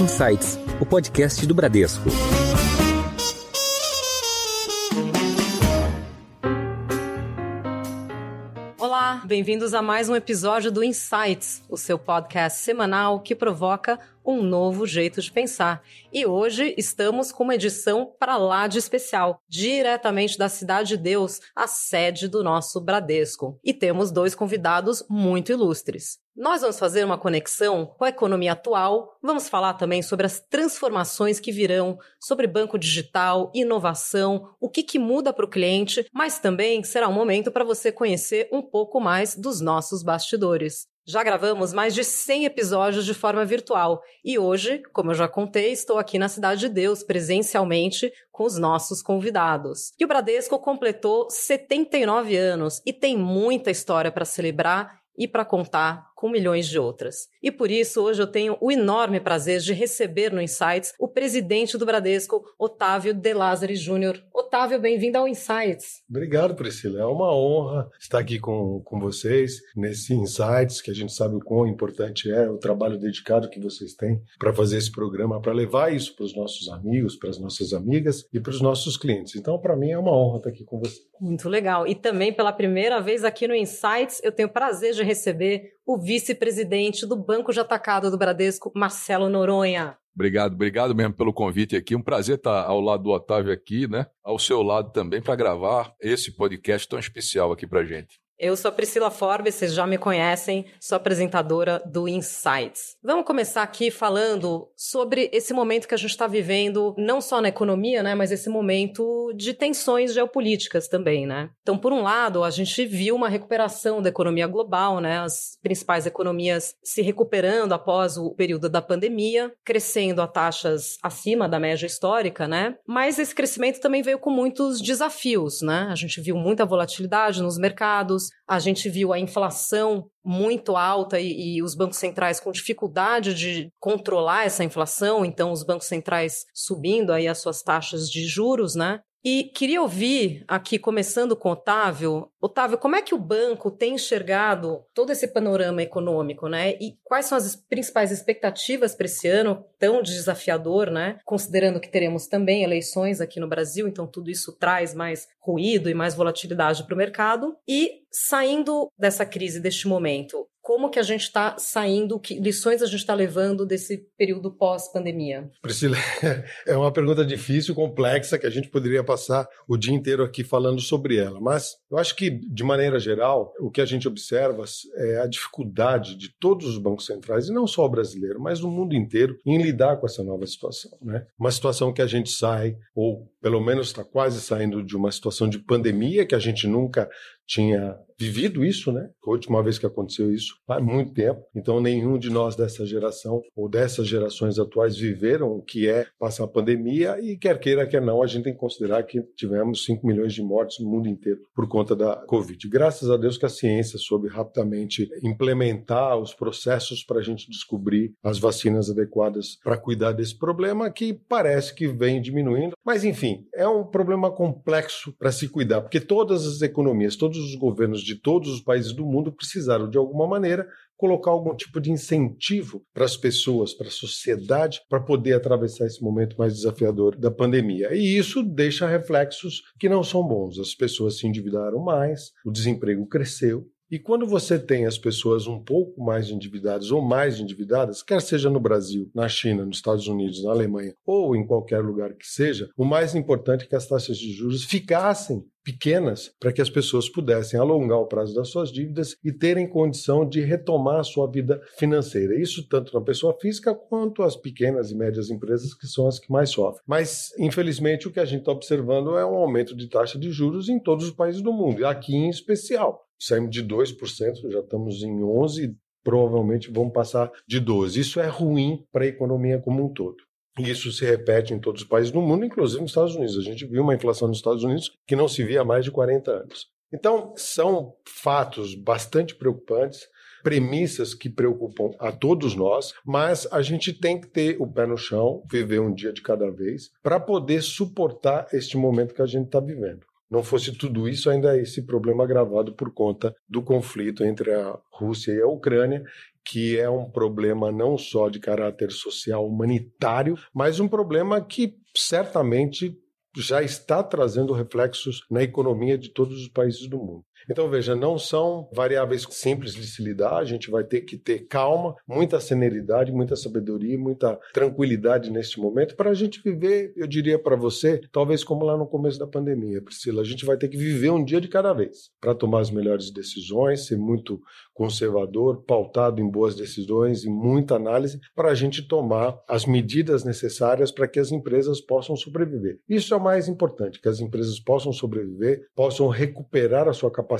Insights, o podcast do Bradesco. Olá, bem-vindos a mais um episódio do Insights, o seu podcast semanal que provoca um novo jeito de pensar. E hoje estamos com uma edição para lá de especial, diretamente da Cidade de Deus, a sede do nosso Bradesco. E temos dois convidados muito ilustres. Nós vamos fazer uma conexão com a economia atual, vamos falar também sobre as transformações que virão, sobre banco digital, inovação, o que muda para o cliente, mas também será um momento para você conhecer um pouco mais dos nossos bastidores. Já gravamos mais de 100 episódios de forma virtual e hoje, como eu já contei, estou aqui na Cidade de Deus presencialmente com os nossos convidados. E o Bradesco completou 79 anos e tem muita história para celebrar e para contar com milhões de outras. E por isso, hoje eu tenho o enorme prazer de receber no Insights o presidente do Bradesco, Octavio de Lazari Jr. Octavio, bem-vindo ao Insights. Obrigado, Priscila. É uma honra estar aqui com vocês nesse Insights, que a gente sabe o quão importante é o trabalho dedicado que vocês têm para fazer esse programa, para levar isso para os nossos amigos, para as nossas amigas e para os nossos clientes. Então, para mim, é uma honra estar aqui com você. Muito legal. E também, pela primeira vez aqui no Insights, eu tenho o prazer de receber o vice-presidente do Banco de Atacado do Bradesco, Marcelo Noronha. Obrigado mesmo pelo convite aqui. Um prazer estar ao lado do Octavio aqui, né? Ao seu lado também, para gravar esse podcast tão especial aqui para a gente. Eu sou a Priscila Forbes, vocês já me conhecem, sou apresentadora do Insights. Vamos começar aqui falando sobre esse momento que a gente está vivendo, não só na economia, né, mas esse momento de tensões geopolíticas também, né? Então, por um lado, a gente viu uma recuperação da economia global, né, as principais economias se recuperando após o período da pandemia, crescendo a taxas acima da média histórica, né? Mas esse crescimento também veio com muitos desafios, né? A gente viu muita volatilidade nos mercados, a gente viu a inflação muito alta e os bancos centrais com dificuldade de controlar essa inflação, então os bancos centrais subindo aí as suas taxas de juros, né? E queria ouvir aqui, começando com o Octavio. Octavio, como é que o banco tem enxergado todo esse panorama econômico, né? E quais são as principais expectativas para esse ano tão desafiador, né? Considerando que teremos também eleições aqui no Brasil, então tudo isso traz mais ruído e mais volatilidade para o mercado. E saindo dessa crise, deste momento, como que a gente está saindo, que lições a gente está levando desse período pós-pandemia? Priscila, é uma pergunta difícil, complexa, que a gente poderia passar o dia inteiro aqui falando sobre ela. Mas eu acho que, de maneira geral, o que a gente observa é a dificuldade de todos os bancos centrais, e não só o brasileiro, mas o mundo inteiro, em lidar com essa nova situação, né? Uma situação que a gente sai, ou pelo menos está quase saindo, de uma situação de pandemia que a gente nunca tinha vivido isso, né? A última vez que aconteceu isso há muito tempo. Então, nenhum de nós dessa geração ou dessas gerações atuais viveram o que é passar a pandemia e, quer queira, quer não, a gente tem que considerar que tivemos 5 milhões de mortes no mundo inteiro por conta da Covid. Graças a Deus que a ciência soube rapidamente implementar os processos para a gente descobrir as vacinas adequadas para cuidar desse problema que parece que vem diminuindo. Mas, enfim, é um problema complexo para se cuidar, porque todas as economias, todos os governos de todos os países do mundo precisaram, de alguma maneira, colocar algum tipo de incentivo para as pessoas, para a sociedade, para poder atravessar esse momento mais desafiador da pandemia. E isso deixa reflexos que não são bons. As pessoas se endividaram mais, o desemprego cresceu. E quando você tem as pessoas um pouco mais endividadas ou mais endividadas, quer seja no Brasil, na China, nos Estados Unidos, na Alemanha ou em qualquer lugar que seja, o mais importante é que as taxas de juros ficassem pequenas para que as pessoas pudessem alongar o prazo das suas dívidas e terem condição de retomar a sua vida financeira. Isso tanto na pessoa física quanto as pequenas e médias empresas, que são as que mais sofrem. Mas, infelizmente, o que a gente está observando é um aumento de taxa de juros em todos os países do mundo, e aqui em especial. Saímos de 2%, já estamos em 11%, provavelmente vamos passar de 12%. Isso é ruim para a economia como um todo. E isso se repete em todos os países do mundo, inclusive nos Estados Unidos. A gente viu uma inflação nos Estados Unidos que não se via há mais de 40 anos. Então, são fatos bastante preocupantes, premissas que preocupam a todos nós, mas a gente tem que ter o pé no chão, viver um dia de cada vez, para poder suportar este momento que a gente está vivendo. não fosse tudo isso, ainda esse problema agravado por conta do conflito entre a Rússia e a Ucrânia, que é um problema não só de caráter social humanitário, mas um problema que certamente já está trazendo reflexos na economia de todos os países do mundo. Então, veja, não são variáveis simples de se lidar, a gente vai ter que ter calma, muita celeridade, muita sabedoria, muita tranquilidade neste momento para a gente viver, eu diria para você, talvez como lá no começo da pandemia, Priscila, a gente vai ter que viver um dia de cada vez para tomar as melhores decisões, ser muito conservador, pautado em boas decisões e muita análise para a gente tomar as medidas necessárias para que as empresas possam sobreviver. Isso é o mais importante, que as empresas possam sobreviver, possam recuperar a sua capacidade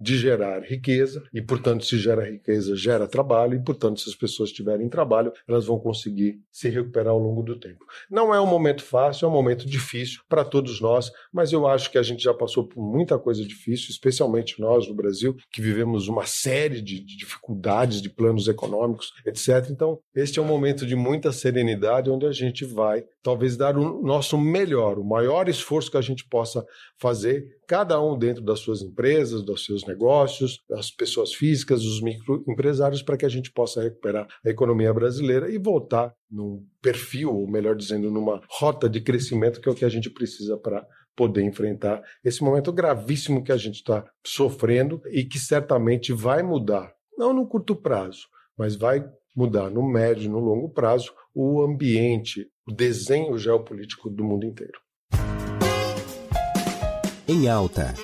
de gerar riqueza e, portanto, se gera riqueza, gera trabalho e, portanto, se as pessoas tiverem trabalho, elas vão conseguir se recuperar ao longo do tempo. Não é um momento fácil, é um momento difícil para todos nós, mas eu acho que a gente já passou por muita coisa difícil, especialmente nós no Brasil, que vivemos uma série de dificuldades, de planos econômicos, etc. Então, este é um momento de muita serenidade, onde a gente vai, talvez, dar o nosso melhor, o maior esforço que a gente possa fazer, cada um dentro das suas empresas, dos seus negócios, das pessoas físicas, dos microempresários, para que a gente possa recuperar a economia brasileira e voltar num perfil, ou melhor dizendo, numa rota de crescimento, que é o que a gente precisa para poder enfrentar esse momento gravíssimo que a gente está sofrendo e que certamente vai mudar, não no curto prazo, mas vai mudar no médio e no longo prazo o ambiente, o desenho geopolítico do mundo inteiro. Em alta.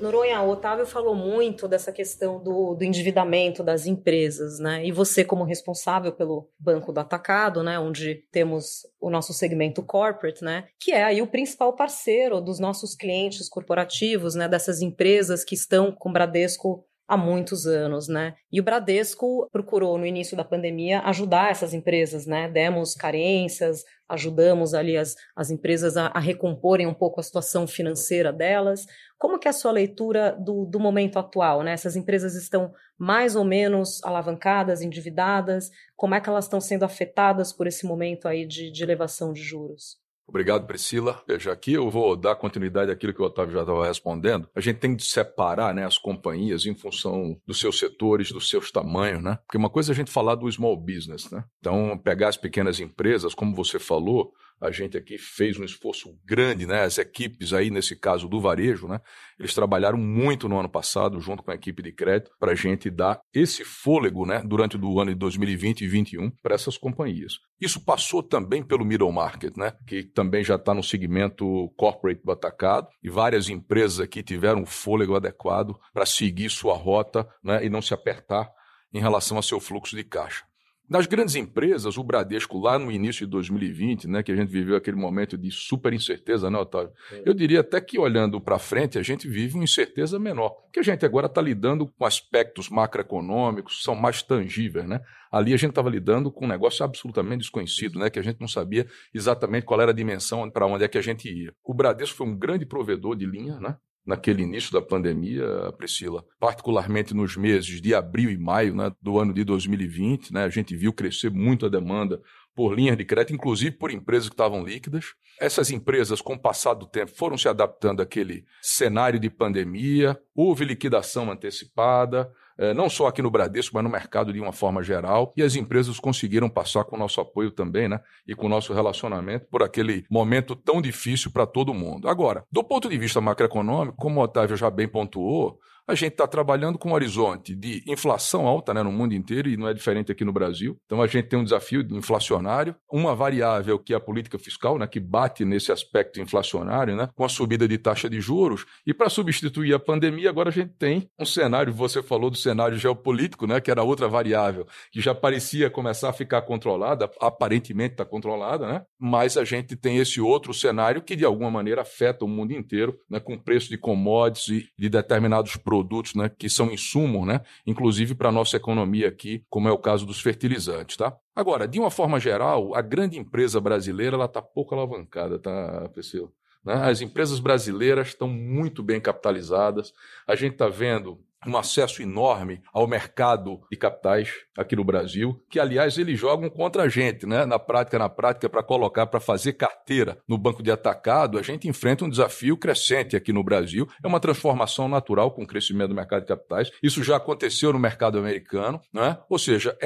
Noronha, o Otávio falou muito dessa questão do endividamento das empresas, né? E você, como responsável pelo Banco do Atacado, né? Onde temos o nosso segmento corporate, né? Que é aí o principal parceiro dos nossos clientes corporativos, né? Dessas empresas que estão com o Bradesco há muitos anos, né? E o Bradesco procurou, no início da pandemia, ajudar essas empresas, né? Demos carências, ajudamos ali as empresas a recomporem um pouco a situação financeira delas. Como que é a sua leitura do momento atual, né? Essas empresas estão mais ou menos alavancadas, endividadas? Como é que elas estão sendo afetadas por esse momento aí de elevação de juros? Obrigado, Priscila. Veja, aqui eu vou dar continuidade àquilo que o Otávio já estava respondendo. A gente tem de separar, né, as companhias em função dos seus setores, dos seus tamanhos, né? Porque uma coisa é a gente falar do small business, né? Então, pegar as pequenas empresas, como você falou, a gente aqui fez um esforço grande, né? As equipes aí, nesse caso do varejo, né? Eles trabalharam muito no ano passado, junto com a equipe de crédito, para a gente dar esse fôlego, né? Durante o ano de 2020 e 2021 para essas companhias. Isso passou também pelo middle market, né? Que também já está no segmento corporate do atacado, e várias empresas aqui tiveram um fôlego adequado para seguir sua rota, né, e não se apertar em relação a seu fluxo de caixa. Nas grandes empresas, o Bradesco, lá no início de 2020, né, que a gente viveu aquele momento de super incerteza, né, Otávio? Eu diria até que, olhando para frente, a gente vive uma incerteza menor, porque a gente agora está lidando com aspectos macroeconômicos, são mais tangíveis, né? Ali a gente estava lidando com um negócio absolutamente desconhecido, né, que a gente não sabia exatamente qual era a dimensão, para onde é que a gente ia. O Bradesco foi um grande provedor de linha, né? Naquele início da pandemia, Priscila, particularmente nos meses de abril e maio, né, do ano de 2020, né, a gente viu crescer muito a demanda por linhas de crédito, inclusive por empresas que estavam líquidas. Essas empresas, com o passar do tempo, foram se adaptando àquele cenário de pandemia, houve liquidação antecipada, não só aqui no Bradesco, mas no mercado de uma forma geral, e as empresas conseguiram passar com o nosso apoio também, né, e com o nosso relacionamento por aquele momento tão difícil para todo mundo. Agora, do ponto de vista macroeconômico, como o Otávio já bem pontuou, a gente está trabalhando com um horizonte de inflação alta, né, no mundo inteiro, e não é diferente aqui no Brasil. Então, a gente tem um desafio inflacionário, uma variável que é a política fiscal, né, que bate nesse aspecto inflacionário, né, com a subida de taxa de juros. E para substituir a pandemia, agora a gente tem um cenário, você falou do cenário geopolítico, né, que era outra variável, que já parecia começar a ficar controlada, aparentemente está controlada, né, mas a gente tem esse outro cenário que, de alguma maneira, afeta o mundo inteiro, né, com preço de commodities e de determinados produtos, né, que são insumos, né, inclusive para a nossa economia aqui, como é o caso dos fertilizantes. Tá? Agora, de uma forma geral, a grande empresa brasileira está pouco alavancada, tá, Priscila? Né? As empresas brasileiras estão muito bem capitalizadas. A gente está vendo um acesso enorme ao mercado de capitais aqui no Brasil, que, aliás, eles jogam contra a gente, né? Na prática, para colocar, para fazer carteira no banco de atacado, a gente enfrenta um desafio crescente aqui no Brasil. É uma transformação natural com o crescimento do mercado de capitais. Isso já aconteceu no mercado americano, né? Ou seja,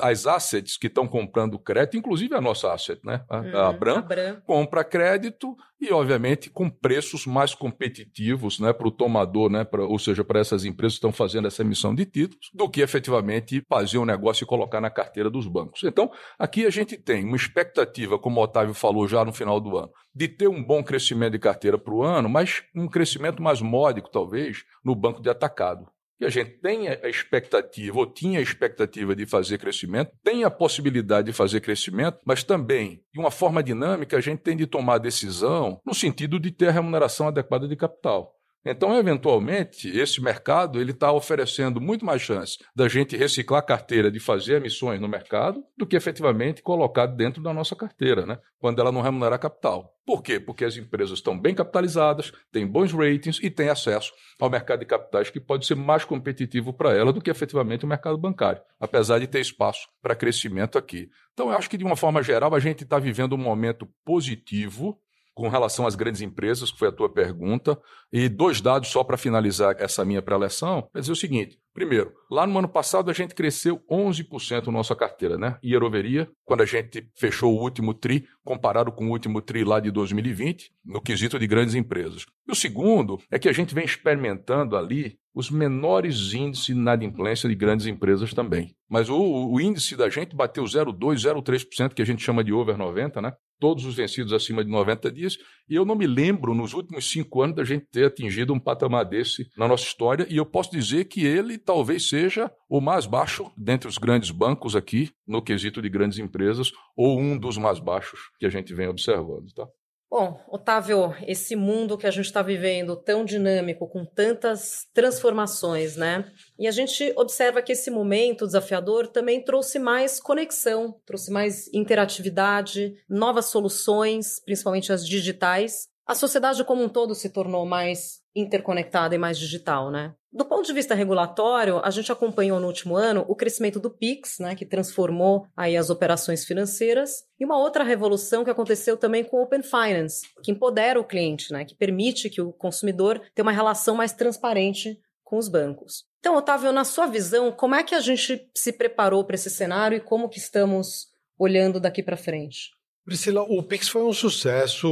as assets que estão comprando crédito, inclusive a nossa asset, né? A Abraham, compra crédito e, obviamente, com preços mais competitivos, né, para o tomador, né, ou seja, para essas empresas estão fazendo essa emissão de títulos, do que efetivamente fazer um negócio e colocar na carteira dos bancos. Então, aqui a gente tem uma expectativa, como o Otávio falou já no final do ano, de ter um bom crescimento de carteira para o ano, mas um crescimento mais módico, talvez, no banco de atacado. E a gente tem a expectativa, ou tinha a expectativa de fazer crescimento, tem a possibilidade de fazer crescimento, mas também, de uma forma dinâmica, a gente tem de tomar decisão no sentido de ter a remuneração adequada de capital. Então, eventualmente, esse mercado ele está oferecendo muito mais chance da gente reciclar a carteira, de fazer emissões no mercado, do que efetivamente colocar dentro da nossa carteira, né? Quando ela não remunerar capital. Por quê? Porque as empresas estão bem capitalizadas, têm bons ratings e têm acesso ao mercado de capitais que pode ser mais competitivo para ela do que efetivamente o mercado bancário, apesar de ter espaço para crescimento aqui. Então, eu acho que, de uma forma geral, a gente está vivendo um momento positivo com relação às grandes empresas, que foi a tua pergunta, e 2 dados só para finalizar essa minha preleção, quer dizer o seguinte: primeiro, lá no ano passado a gente cresceu 11% na nossa carteira, né? Year-over-year, quando a gente fechou o último TRI, comparado com o último TRI lá de 2020, no quesito de grandes empresas. E o segundo é que a gente vem experimentando ali os menores índices de inadimplência de grandes empresas também. Mas o índice da gente bateu 0,2%, 0,3%, que a gente chama de over 90, né? Todos os vencidos acima de 90 dias, e eu não me lembro, nos últimos 5 anos, da gente ter atingido um patamar desse na nossa história, e eu posso dizer que ele talvez seja o mais baixo dentre os grandes bancos aqui, no quesito de grandes empresas, ou um dos mais baixos que a gente vem observando, tá? Bom, Otávio, esse mundo que a gente está vivendo tão dinâmico, com tantas transformações, né? E a gente observa que esse momento desafiador também trouxe mais conexão, trouxe mais interatividade, novas soluções, principalmente as digitais. A sociedade como um todo se tornou mais interconectada e mais digital, né? Do ponto de vista regulatório, a gente acompanhou no último ano o crescimento do Pix, né, que transformou aí as operações financeiras, e uma outra revolução que aconteceu também com o Open Finance, que empodera o cliente, né, que permite que o consumidor tenha uma relação mais transparente com os bancos. Então, Otávio, na sua visão, como é que a gente se preparou para esse cenário e como que estamos olhando daqui para frente? Priscila, o Pix foi um sucesso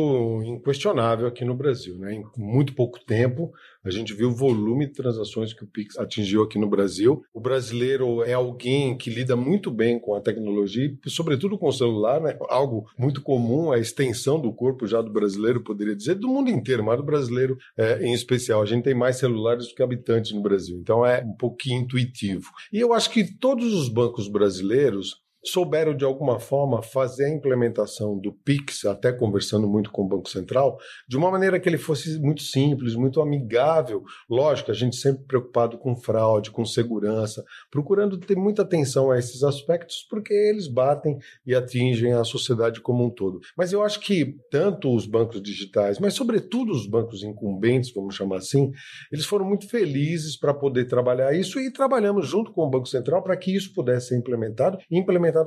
inquestionável aqui no Brasil, né? Em muito pouco tempo, a gente viu o volume de transações que o Pix atingiu aqui no Brasil. O brasileiro é alguém que lida muito bem com a tecnologia, e sobretudo com o celular, né? Algo muito comum, a extensão do corpo já do brasileiro, poderia dizer, do mundo inteiro, mas do brasileiro em especial. A gente tem mais celulares do que habitantes no Brasil, então é um pouquinho intuitivo. E eu acho que todos os bancos brasileiros souberam, de alguma forma, fazer a implementação do Pix, até conversando muito com o Banco Central, de uma maneira que ele fosse muito simples, muito amigável. Lógico, a gente sempre preocupado com fraude, com segurança, procurando ter muita atenção a esses aspectos, porque eles batem e atingem a sociedade como um todo. Mas eu acho que tanto os bancos digitais, mas sobretudo os bancos incumbentes, vamos chamar assim, eles foram muito felizes para poder trabalhar isso, e trabalhamos junto com o Banco Central para que isso pudesse ser implementado, e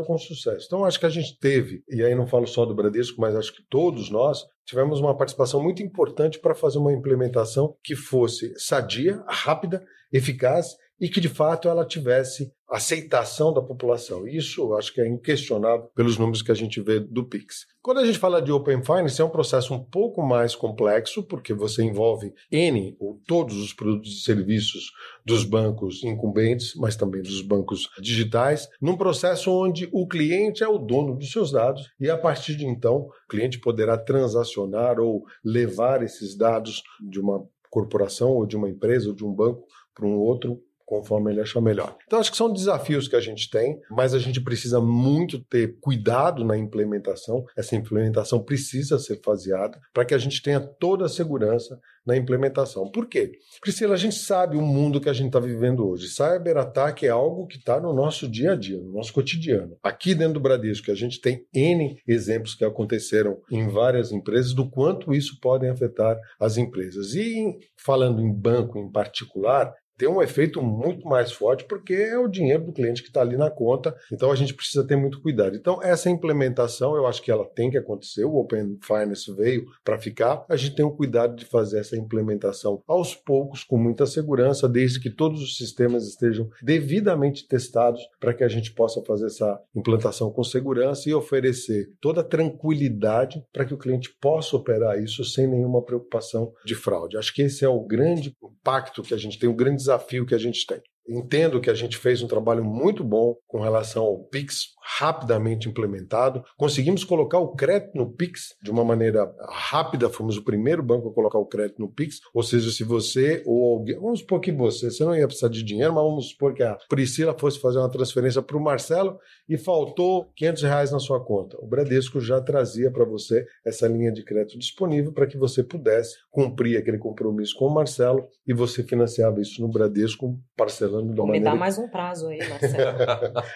com sucesso. Então, acho que a gente teve, e aí não falo só do Bradesco, mas acho que todos nós tivemos uma participação muito importante para fazer uma implementação que fosse sadia, rápida, eficaz e que, de fato, ela tivesse aceitação da população. Isso, acho que é inquestionável pelos números que a gente vê do Pix. Quando a gente fala de Open Finance, é um processo um pouco mais complexo, porque você envolve N ou todos os produtos e serviços dos bancos incumbentes, mas também dos bancos digitais, num processo onde o cliente é o dono dos seus dados e, a partir de então, o cliente poderá transacionar ou levar esses dados de uma corporação ou de uma empresa ou de um banco para um outro, conforme ele achar melhor. Então, acho que são desafios que a gente tem, mas a gente precisa muito ter cuidado na implementação. Essa implementação precisa ser faseada para que a gente tenha toda a segurança na implementação. Por quê? Priscila, a gente sabe o mundo que a gente está vivendo hoje. Cyberataque é algo que está no nosso dia a dia, no nosso cotidiano. Aqui dentro do Bradesco, a gente tem N exemplos que aconteceram em várias empresas do quanto isso pode afetar as empresas. E falando em banco em particular, tem um efeito muito mais forte, porque é o dinheiro do cliente que está ali na conta, então a gente precisa ter muito cuidado. Então essa implementação, eu acho que ela tem que acontecer, o Open Finance veio para ficar, a gente tem o cuidado de fazer essa implementação aos poucos, com muita segurança, desde que todos os sistemas estejam devidamente testados, para que a gente possa fazer essa implantação com segurança e oferecer toda a tranquilidade para que o cliente possa operar isso sem nenhuma preocupação de fraude. Acho que esse é o grande impacto que a gente tem, o grande desafio que a gente tem. Entendo que a gente fez um trabalho muito bom com relação ao Pix, rapidamente implementado. Conseguimos colocar o crédito no Pix de uma maneira rápida, fomos o primeiro banco a colocar o crédito no Pix, ou seja, se você ou alguém, vamos supor que você não ia precisar de dinheiro, mas vamos supor que a Priscila fosse fazer uma transferência para o Marcelo e faltou R$500 na sua conta. O Bradesco já trazia para você essa linha de crédito disponível para que você pudesse cumprir aquele compromisso com o Marcelo e você financiava isso no Bradesco, parcelando. Me dá mais um prazo aí, Marcelo.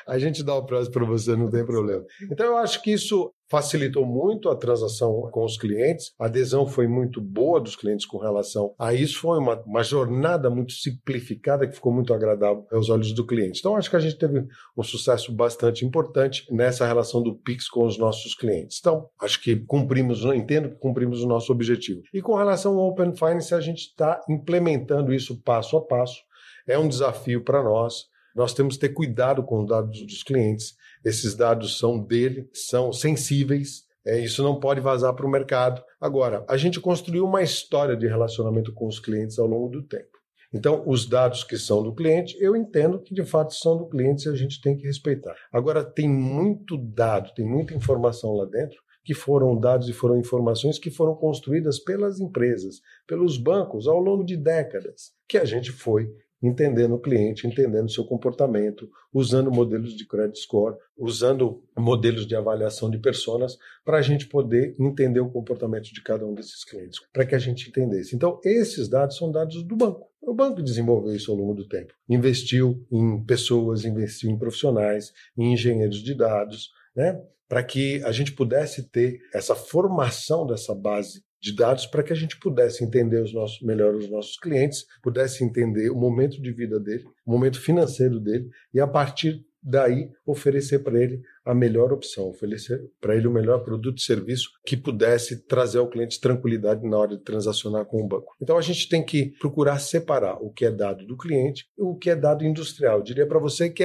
A gente dá o prazo para você, não tem problema. Então, eu acho que isso facilitou muito a transação com os clientes, a adesão foi muito boa dos clientes com relação a isso, foi uma jornada muito simplificada que ficou muito agradável aos olhos do cliente. Então, acho que a gente teve um sucesso bastante importante nessa relação do Pix com os nossos clientes. Então, acho que entendo que cumprimos o nosso objetivo. E com relação ao Open Finance, a gente está implementando isso passo a passo. É um desafio para nós. Nós temos que ter cuidado com os dados dos clientes. Esses dados são dele, são sensíveis. Isso não pode vazar para o mercado. Agora, a gente construiu uma história de relacionamento com os clientes ao longo do tempo. Então, os dados que são do cliente, eu entendo que de fato são do cliente e a gente tem que respeitar. Agora, tem muito dado, tem muita informação lá dentro, que foram dados e foram informações que foram construídas pelas empresas, pelos bancos ao longo de décadas, que a gente foi entendendo o cliente, entendendo o seu comportamento, usando modelos de credit score, usando modelos de avaliação de personas, para a gente poder entender o comportamento de cada um desses clientes, para que a gente entendesse. Então, esses dados são dados do banco. O banco desenvolveu isso ao longo do tempo. Investiu em pessoas, investiu em profissionais, em engenheiros de dados, né? Para que a gente pudesse ter essa formação dessa base de dados para que a gente pudesse entender melhor os nossos clientes, pudesse entender o momento de vida dele, o momento financeiro dele e, a partir daí, oferecer para ele a melhor opção, oferecer para ele o melhor produto e serviço que pudesse trazer ao cliente tranquilidade na hora de transacionar com o banco. Então, a gente tem que procurar separar o que é dado do cliente e o que é dado industrial. Eu diria para você que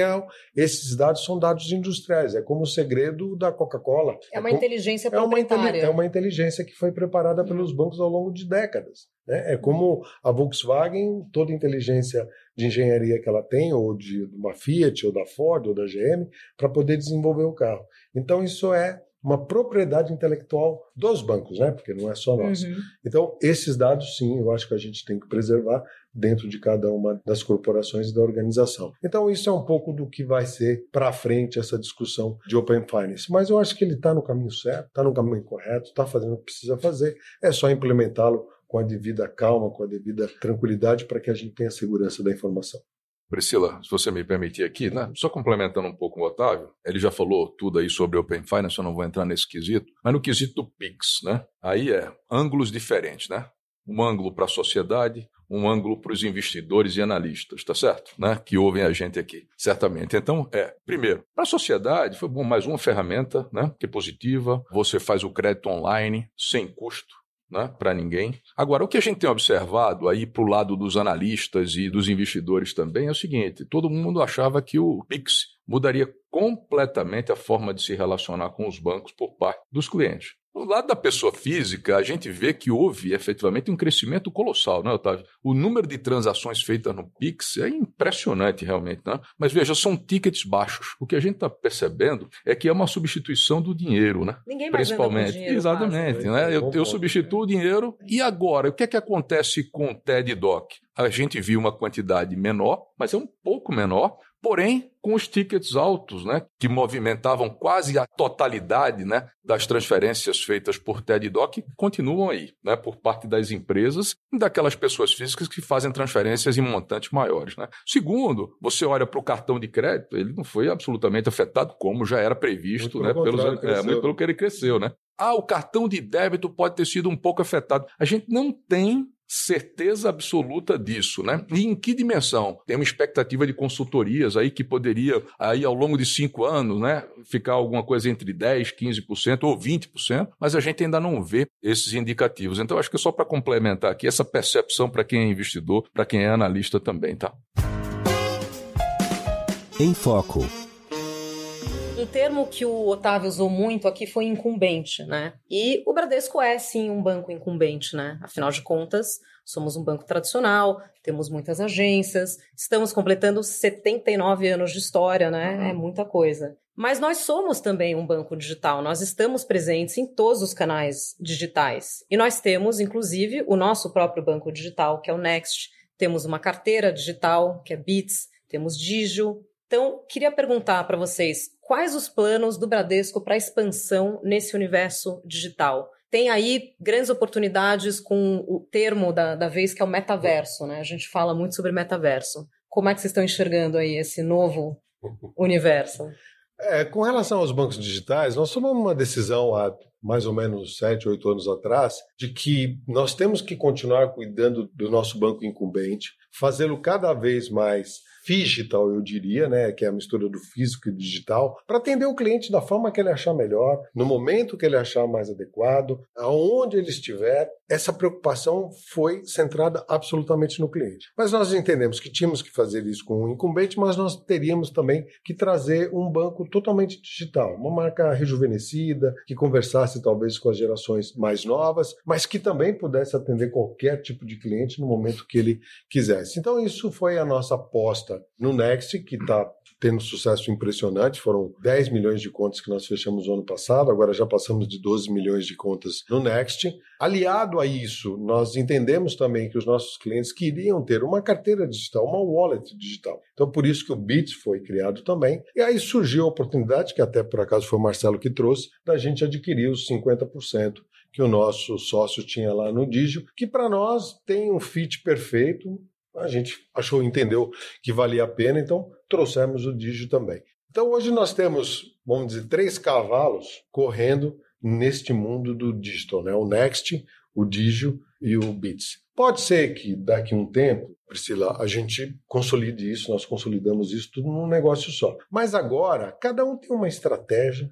esses dados são dados industriais, é como o segredo da Coca-Cola. É uma inteligência proprietária. É uma inteligência que foi preparada pelos bancos ao longo de décadas. É como a Volkswagen, toda a inteligência de engenharia que ela tem, ou de uma Fiat, ou da Ford, ou da GM, para poder desenvolver o carro. Então, isso é uma propriedade intelectual dos bancos, né? Porque não é só nossa. Uhum. Então, esses dados, sim, eu acho que a gente tem que preservar dentro de cada uma das corporações e da organização. Então, isso é um pouco do que vai ser para frente essa discussão de Open Finance. Mas eu acho que ele está no caminho certo, está no caminho correto, está fazendo o que precisa fazer, é só implementá-lo com a devida calma, com a devida tranquilidade, para que a gente tenha segurança da informação. Priscila, se você me permitir aqui, né? Só complementando um pouco o Otávio, ele já falou tudo aí sobre Open Finance, eu não vou entrar nesse quesito, mas no quesito do Pix, né? Aí ângulos diferentes, né? Um ângulo para a sociedade, um ângulo para os investidores e analistas, tá certo? Né? Que ouvem a gente aqui, certamente. Então, primeiro, para a sociedade foi bom, mais uma ferramenta, né? Que é positiva, você faz o crédito online, sem custo, né, para ninguém. Agora, o que a gente tem observado aí para o lado dos analistas e dos investidores também é o seguinte: todo mundo achava que o Pix mudaria completamente a forma de se relacionar com os bancos por parte dos clientes. Do lado da pessoa física, a gente vê que houve efetivamente um crescimento colossal, né, Otávio? O número de transações feitas no Pix é impressionante realmente, né? Mas veja, são tickets baixos. O que a gente está percebendo é que é uma substituição do dinheiro, né? Ninguém mais anda com dinheiro. Exatamente, fácil, né? Eu substituo o dinheiro. E agora, o que é que acontece com o TED e DOC? A gente viu uma quantidade menor, mas é um pouco menor, porém, com os tickets altos, né, que movimentavam quase a totalidade, né, das transferências feitas por TED e DOC, continuam aí, né, por parte das empresas e daquelas pessoas físicas que fazem transferências em montantes maiores, né. Segundo, você olha para o cartão de crédito, ele não foi absolutamente afetado como já era previsto, muito, né, muito pelo que ele cresceu, né. Ah, o cartão de débito pode ter sido um pouco afetado. A gente não tem certeza absoluta disso, né? E em que dimensão? Tem uma expectativa de consultorias aí que poderia, aí ao longo de 5 anos, né, ficar alguma coisa entre 10%, 15% ou 20%, mas a gente ainda não vê esses indicativos. Então, acho que só para complementar aqui essa percepção para quem é investidor, para quem é analista também, tá? Em Foco. O termo que o Otávio usou muito aqui foi incumbente, né? E o Bradesco é, sim, um banco incumbente, né? Afinal de contas, somos um banco tradicional, temos muitas agências, estamos completando 79 anos de história, né? É muita coisa. Mas nós somos também um banco digital, nós estamos presentes em todos os canais digitais. E nós temos, inclusive, o nosso próprio banco digital, que é o Next. Temos uma carteira digital, que é Bitz, temos Digio. Então, queria perguntar para vocês, quais os planos do Bradesco para expansão nesse universo digital? Tem aí grandes oportunidades com o termo da vez, que é o metaverso, né? A gente fala muito sobre metaverso. Como é que vocês estão enxergando aí esse novo universo? Com relação aos bancos digitais, nós tomamos uma decisão há mais ou menos 7, 8 anos atrás, de que nós temos que continuar cuidando do nosso banco incumbente, fazê-lo cada vez mais digital, eu diria, né, que é a mistura do físico e do digital, para atender o cliente da forma que ele achar melhor, no momento que ele achar mais adequado, aonde ele estiver. Essa preocupação foi centrada absolutamente no cliente. Mas nós entendemos que tínhamos que fazer isso com o incumbente, mas nós teríamos também que trazer um banco totalmente digital, uma marca rejuvenescida, que conversasse talvez com as gerações mais novas, mas que também pudesse atender qualquer tipo de cliente no momento que ele quisesse. Então isso foi a nossa aposta no Next, que está tendo um sucesso impressionante. Foram 10 milhões de contas que nós fechamos no ano passado, agora já passamos de 12 milhões de contas no Next. Aliado a isso, nós entendemos também que os nossos clientes queriam ter uma carteira digital, uma wallet digital. Então, por isso que o Bitz foi criado também. E aí surgiu a oportunidade, que até por acaso foi o Marcelo que trouxe, da gente adquirir os 50%. Que o nosso sócio tinha lá no Digio, que para nós tem um fit perfeito. A gente entendeu que valia a pena, então trouxemos o Digio também. Então hoje nós temos, vamos dizer, 3 cavalos correndo neste mundo do digital, né? O Next, o Digio e o Bitz. Pode ser que daqui a um tempo, Priscila, a gente consolide isso, nós consolidamos isso tudo num negócio só. Mas agora, cada um tem uma estratégia,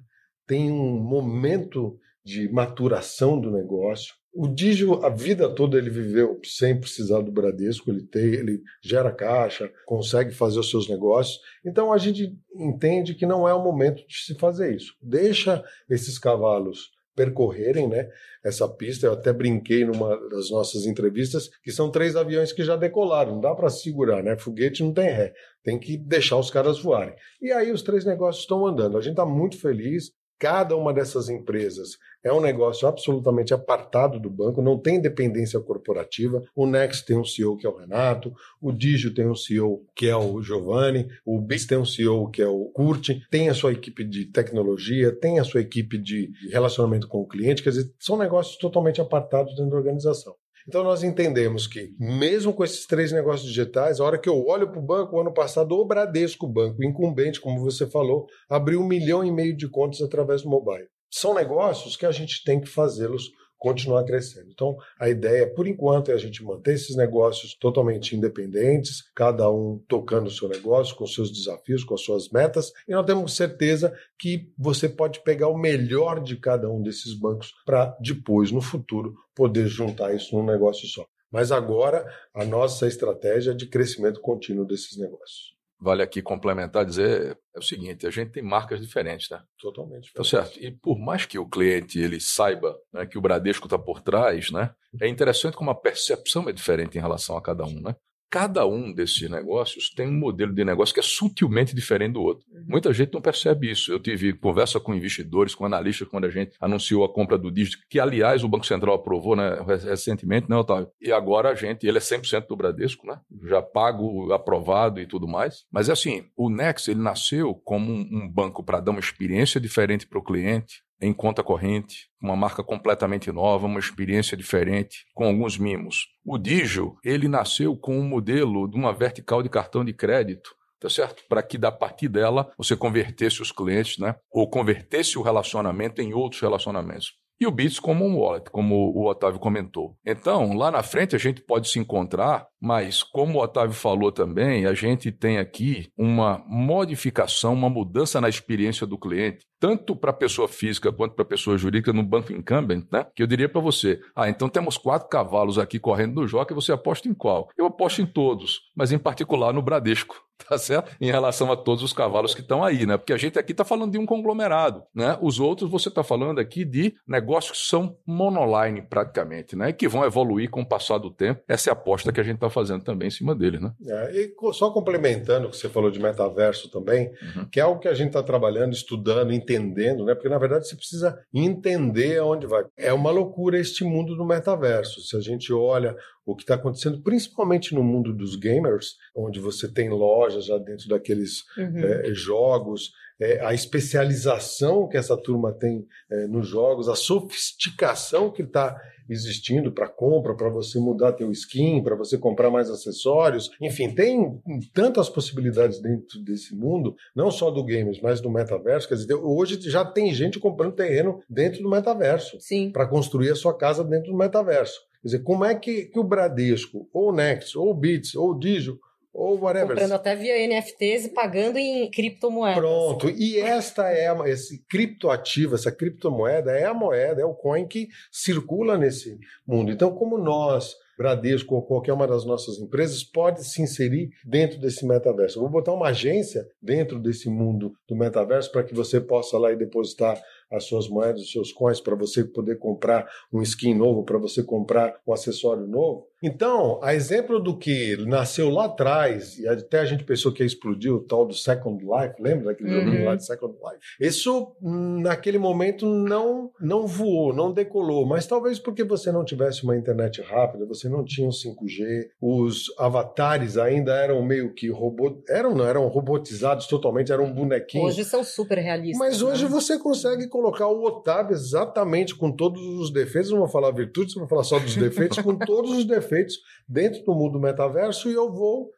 tem um momento de maturação do negócio. O Digio, a vida toda ele viveu sem precisar do Bradesco, ele gera caixa, consegue fazer os seus negócios. Então a gente entende que não é o momento de se fazer isso. Deixa esses cavalos percorrerem, né, essa pista. Eu até brinquei numa das nossas entrevistas que são 3 aviões que já decolaram, não dá para segurar, né? Foguete não tem ré, tem que deixar os caras voarem. E aí os 3 negócios estão andando, a gente está muito feliz. Cada uma dessas empresas é um negócio absolutamente apartado do banco, não tem dependência corporativa. O Next tem um CEO que é o Renato, o Digio tem um CEO que é o Giovanni, o Bitz tem um CEO que é o Curti, tem a sua equipe de tecnologia, tem a sua equipe de relacionamento com o cliente, quer dizer, são negócios totalmente apartados dentro da organização. Então nós entendemos que, mesmo com esses 3 negócios digitais, a hora que eu olho para o banco, ano passado o Bradesco, banco incumbente, como você falou, abriu 1,5 milhão de contas através do mobile. São negócios que a gente tem que fazê-los continuar crescendo. Então a ideia, por enquanto, é a gente manter esses negócios totalmente independentes, cada um tocando o seu negócio, com seus desafios, com as suas metas, e nós temos certeza que você pode pegar o melhor de cada um desses bancos para depois, no futuro, poder juntar isso num negócio só. Mas agora a nossa estratégia é de crescimento contínuo desses negócios. Vale aqui complementar, dizer é o seguinte, a gente tem marcas diferentes, né? Totalmente diferente. Então, certo. E por mais que o cliente ele saiba, né, que o Bradesco está por trás, né, é interessante como a percepção é diferente em relação a cada um, né? Cada um desses negócios tem um modelo de negócio que é sutilmente diferente do outro. Muita gente não percebe isso. Eu tive conversa com investidores, com analistas, quando a gente anunciou a compra do Digio, que, aliás, o Banco Central aprovou, né, recentemente, né, Otávio? E agora ele é 100% do Bradesco, né? Já pago, aprovado e tudo mais. Mas é assim, o Next, ele nasceu como um banco para dar uma experiência diferente para o cliente, em conta corrente, uma marca completamente nova, uma experiência diferente, com alguns mimos. O Digio, ele nasceu com um modelo de uma vertical de cartão de crédito, tá certo? Para que, da partir dela, você convertesse os clientes, né? Ou convertesse o relacionamento em outros relacionamentos. e o Bitz como um wallet, como o Otávio comentou. Então, lá na frente a gente pode se encontrar, mas como o Otávio falou também, a gente tem aqui uma modificação, uma mudança na experiência do cliente, tanto para a pessoa física quanto para a pessoa jurídica no banco incumbent, né? Que eu diria para você, então temos 4 cavalos aqui correndo no jockey, você aposta em qual? Eu aposto em todos, mas em particular no Bradesco. Tá certo? Em relação a todos os cavalos que estão aí, né? Porque a gente aqui está falando de um conglomerado, né? Os outros você está falando aqui de negócios que são monoline praticamente, né? E que vão evoluir com o passar do tempo. Essa é a aposta que a gente está fazendo também em cima dele, né? E só complementando o que você falou de metaverso também, que é algo que a gente está trabalhando, estudando, entendendo, né? Porque na verdade você precisa entender aonde vai. É uma loucura este mundo do metaverso. Se a gente olha o que está acontecendo, principalmente no mundo dos gamers, onde você tem lojas já dentro daqueles jogos, a especialização que essa turma tem nos jogos, a sofisticação que está existindo para compra, para você mudar teu skin, para você comprar mais acessórios, enfim, tem tantas possibilidades dentro desse mundo, não só do games, mas do metaverso, quer dizer, hoje já tem gente comprando terreno dentro do metaverso, para construir a sua casa dentro do metaverso. Quer dizer, como é que o Bradesco, ou o Next, ou o Bitz, ou o Digio, ou whatever... comprando até via NFTs e pagando em criptomoedas. Pronto, e esta é esse criptoativo, essa criptomoeda é a moeda, é o coin que circula nesse mundo. Então, como nós, Bradesco ou qualquer uma das nossas empresas, pode se inserir dentro desse metaverso? Eu vou botar uma agência dentro desse mundo do metaverso para que você possa lá e depositar as suas moedas, os seus coins, para você poder comprar um skin novo, para você comprar um acessório novo. Então, a exemplo do que nasceu lá atrás, e até a gente pensou que ia explodir o tal do Second Life, lembra daquele joguinho lá de Second Life? Isso, naquele momento, não voou, não decolou, mas talvez porque você não tivesse uma internet rápida, você não tinha um 5G, os avatares ainda eram meio que eram robotizados totalmente, eram bonequinhos. Hoje são super realistas. Mas hoje você consegue colocar o Otávio exatamente com todos os defeitos, não vou falar virtudes, não vou falar só dos defeitos, com todos os defeitos dentro do mundo metaverso, e eu vou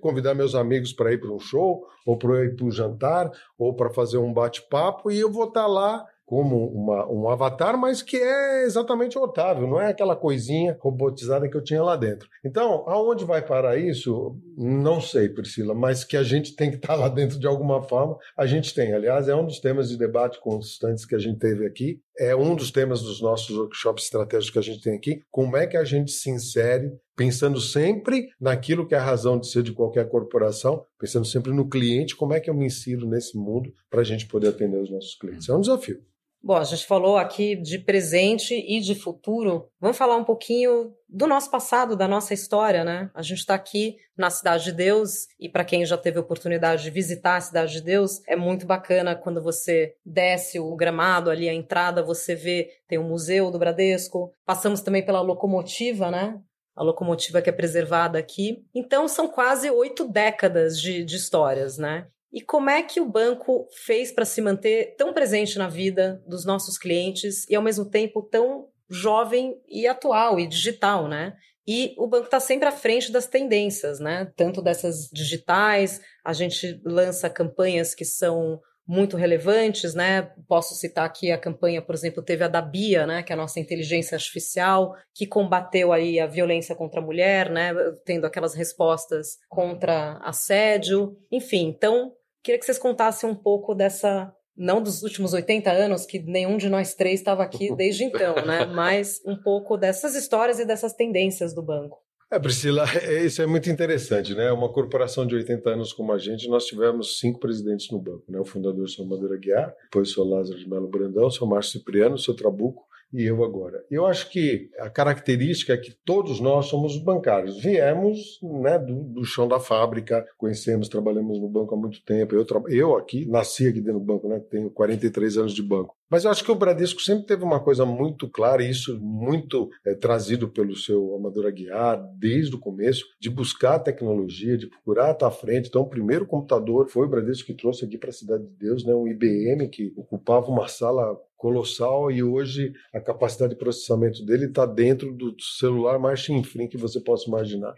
convidar meus amigos para ir para um show, ou para ir para um jantar, ou para fazer um bate-papo, e eu vou estar lá como um avatar, mas que é exatamente o Otávio, não é aquela coisinha robotizada que eu tinha lá dentro. Então, aonde vai parar isso? Não sei, Priscila, mas que a gente tem que estar lá dentro de alguma forma, a gente tem. Aliás, é um dos temas de debate constantes que a gente teve aqui, é um dos temas dos nossos workshops estratégicos que a gente tem aqui, como é que a gente se insere, pensando sempre naquilo que é a razão de ser de qualquer corporação, pensando sempre no cliente, como é que eu me insiro nesse mundo para a gente poder atender os nossos clientes. É um desafio. Bom, a gente falou aqui de presente e de futuro. Vamos falar um pouquinho do nosso passado, da nossa história, né? A gente está aqui na Cidade de Deus e para quem já teve a oportunidade de visitar a Cidade de Deus, é muito bacana quando você desce o gramado ali, a entrada, você vê, tem o Museu do Bradesco. Passamos também pela locomotiva, né? A locomotiva que é preservada aqui. Então, são quase 8 décadas de histórias, né? E como é que o banco fez para se manter tão presente na vida dos nossos clientes e, ao mesmo tempo, tão jovem e atual e digital, né? E o banco está sempre à frente das tendências, né? Tanto dessas digitais, a gente lança campanhas que são muito relevantes, né? Posso citar aqui a campanha, por exemplo, teve a da BIA, né? Que é a nossa inteligência artificial, que combateu aí a violência contra a mulher, né? Tendo aquelas respostas contra assédio. Enfim, então, queria que vocês contassem um pouco dessa... Não dos últimos 80 anos, que nenhum de nós 3 estava aqui desde então, né? Mas um pouco dessas histórias e dessas tendências do banco. Priscila, isso é muito interessante, né? Uma corporação de 80 anos como a gente, nós tivemos 5 presidentes no banco, né? O fundador, o seu Amador Aguiar, depois o seu Lázaro de Melo Brandão, o seu Márcio Cipriano, o seu Trabuco e eu agora. Eu acho que a característica é que todos nós somos bancários. Viemos, né, do chão da fábrica, conhecemos, trabalhamos no banco há muito tempo. Eu aqui, nasci aqui dentro do banco, né? Tenho 43 anos de banco. Mas eu acho que o Bradesco sempre teve uma coisa muito clara, e isso muito trazido pelo seu Amador Aguiar desde o começo, de buscar tecnologia, de procurar estar à frente. Então, o primeiro computador foi o Bradesco que trouxe aqui para a Cidade de Deus, né, um IBM que ocupava uma sala colossal e hoje a capacidade de processamento dele está dentro do celular mais chinfrim que você possa imaginar.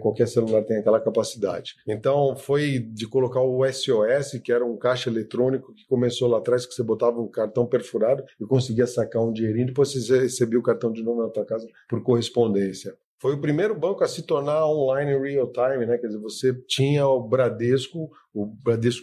Qualquer celular tem aquela capacidade. Então, foi de colocar o SOS, que era um caixa eletrônico que começou lá atrás, que você botava um cartão perfurado e conseguia sacar um dinheirinho, depois você recebia o cartão de novo na tua casa por correspondência. Foi o primeiro banco a se tornar online real time, né? Quer dizer, você tinha o Bradesco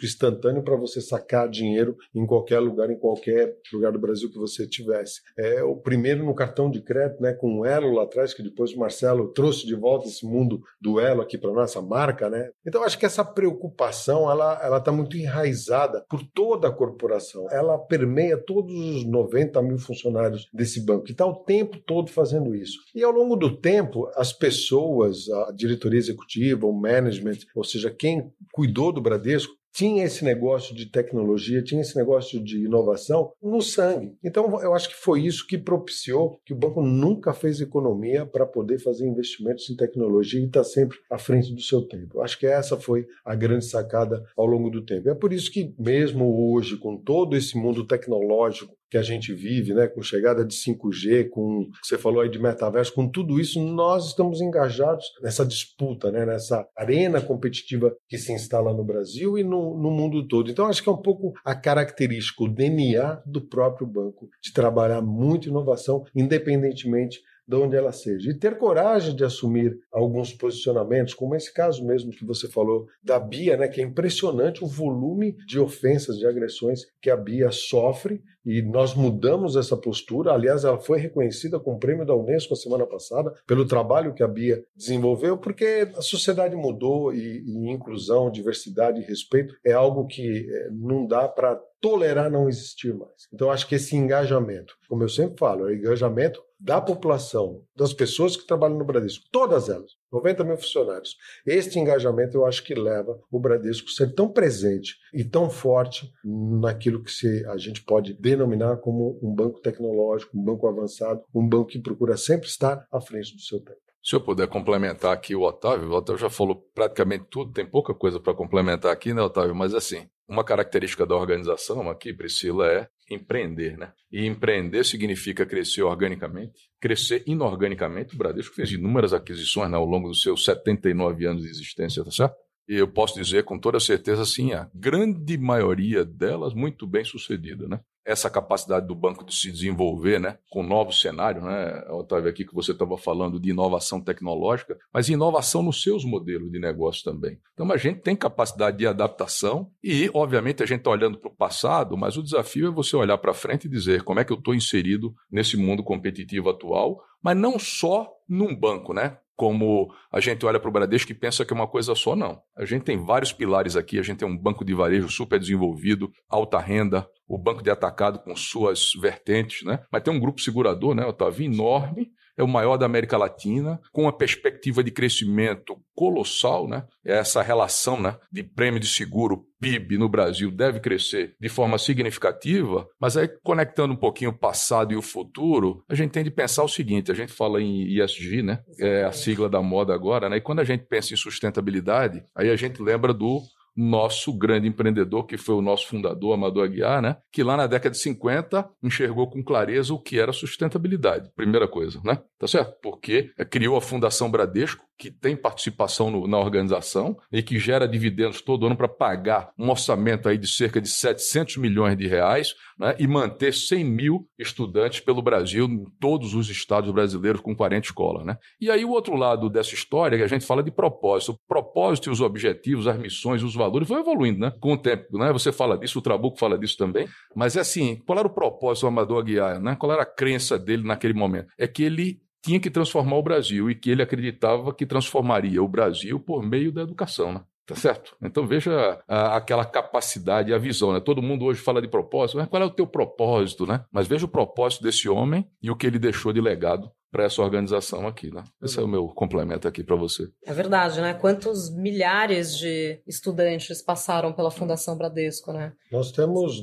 instantâneo para você sacar dinheiro em qualquer lugar do Brasil que você tivesse. O primeiro no cartão de crédito, né? Com o Elo lá atrás, que depois o Marcelo trouxe de volta esse mundo do Elo aqui para nossa marca, né? Então, acho que essa preocupação, ela está muito enraizada por toda a corporação. Ela permeia todos os 90 mil funcionários desse banco, que está o tempo todo fazendo isso. E ao longo do tempo, as pessoas, a diretoria executiva, o management, ou seja, quem cuidou do Bradesco, tinha esse negócio de tecnologia, tinha esse negócio de inovação no sangue. Então, eu acho que foi isso que propiciou que o banco nunca fez economia para poder fazer investimentos em tecnologia e está sempre à frente do seu tempo. Eu acho que essa foi a grande sacada ao longo do tempo. É por isso que, mesmo hoje, com todo esse mundo tecnológico que a gente vive, né, com chegada de 5G, com você falou aí de metaverso, com tudo isso, nós estamos engajados nessa disputa, né, nessa arena competitiva que se instala no Brasil e no mundo todo. Então, acho que é um pouco a característica, o DNA do próprio banco, de trabalhar muito inovação, independentemente de onde ela seja. E ter coragem de assumir alguns posicionamentos, como esse caso mesmo que você falou da BIA, né, que é impressionante o volume de ofensas, de agressões que a BIA sofre, e nós mudamos essa postura. Aliás, ela foi reconhecida com o prêmio da Unesco a semana passada pelo trabalho que a BIA desenvolveu, porque a sociedade mudou e inclusão, diversidade e respeito é algo que não dá para tolerar não existir mais. Então, acho que esse engajamento, como eu sempre falo, é o engajamento da população, das pessoas que trabalham no Bradesco, todas elas, 90 mil funcionários. Este engajamento eu acho que leva o Bradesco a ser tão presente e tão forte naquilo que a gente pode denominar como um banco tecnológico, um banco avançado, um banco que procura sempre estar à frente do seu tempo. Se eu puder complementar aqui o Otávio já falou praticamente tudo, tem pouca coisa para complementar aqui, né, Otávio? Mas assim, uma característica da organização aqui, Priscila, é empreender, né? E empreender significa crescer organicamente, crescer inorganicamente. O Bradesco fez inúmeras aquisições, né, ao longo dos seus 79 anos de existência, tá certo? E eu posso dizer com toda certeza, sim, a grande maioria delas muito bem sucedida, né? Essa capacidade do banco de se desenvolver, né, com um novo cenário, né, Otávio, aqui que você estava falando de inovação tecnológica, mas inovação nos seus modelos de negócio também. Então, a gente tem capacidade de adaptação e, obviamente, a gente está olhando para o passado, mas o desafio é você olhar para frente e dizer como é que eu estou inserido nesse mundo competitivo atual, mas não só num banco, né? Como a gente olha para o Bradesco e pensa que é uma coisa só, não. A gente tem vários pilares aqui, a gente tem um banco de varejo super desenvolvido, alta renda, o banco de atacado com suas vertentes, né? Mas tem um grupo segurador, né, Otávio, enorme, é o maior da América Latina, com uma perspectiva de crescimento colossal, né? Essa relação, né, de prêmio de seguro, PIB no Brasil deve crescer de forma significativa, mas aí conectando um pouquinho o passado e o futuro, a gente tem de pensar o seguinte, a gente fala em ESG, né? É a sigla da moda agora, né? E quando a gente pensa em sustentabilidade, aí a gente lembra do nosso grande empreendedor, que foi o nosso fundador, Amador Aguiar, né? Que lá na década de 50 enxergou com clareza o que era sustentabilidade, primeira coisa, né? Tá certo? Porque criou a Fundação Bradesco, que tem participação na organização e que gera dividendos todo ano para pagar um orçamento aí de cerca de 700 milhões de reais, né, e manter 100 mil estudantes pelo Brasil, em todos os estados brasileiros, com 40 escolas. Né? E aí o outro lado dessa história é que a gente fala de propósito. O propósito e os objetivos, as missões, os valores vão evoluindo, né, com o tempo. Né? Você fala disso, o Trabuco fala disso também. Mas é assim, qual era o propósito do Amador Aguiar? Né? Qual era a crença dele naquele momento? É que ele tinha que transformar o Brasil e que ele acreditava que transformaria o Brasil por meio da educação, né? Tá certo? Então veja aquela capacidade, a visão, né? Todo mundo hoje fala de propósito, mas qual é o teu propósito, né? Mas veja o propósito desse homem e o que ele deixou de legado para essa organização aqui, né? Esse é o meu complemento aqui para você. É verdade, né? Quantos milhares de estudantes passaram pela Fundação Bradesco, né? Nós temos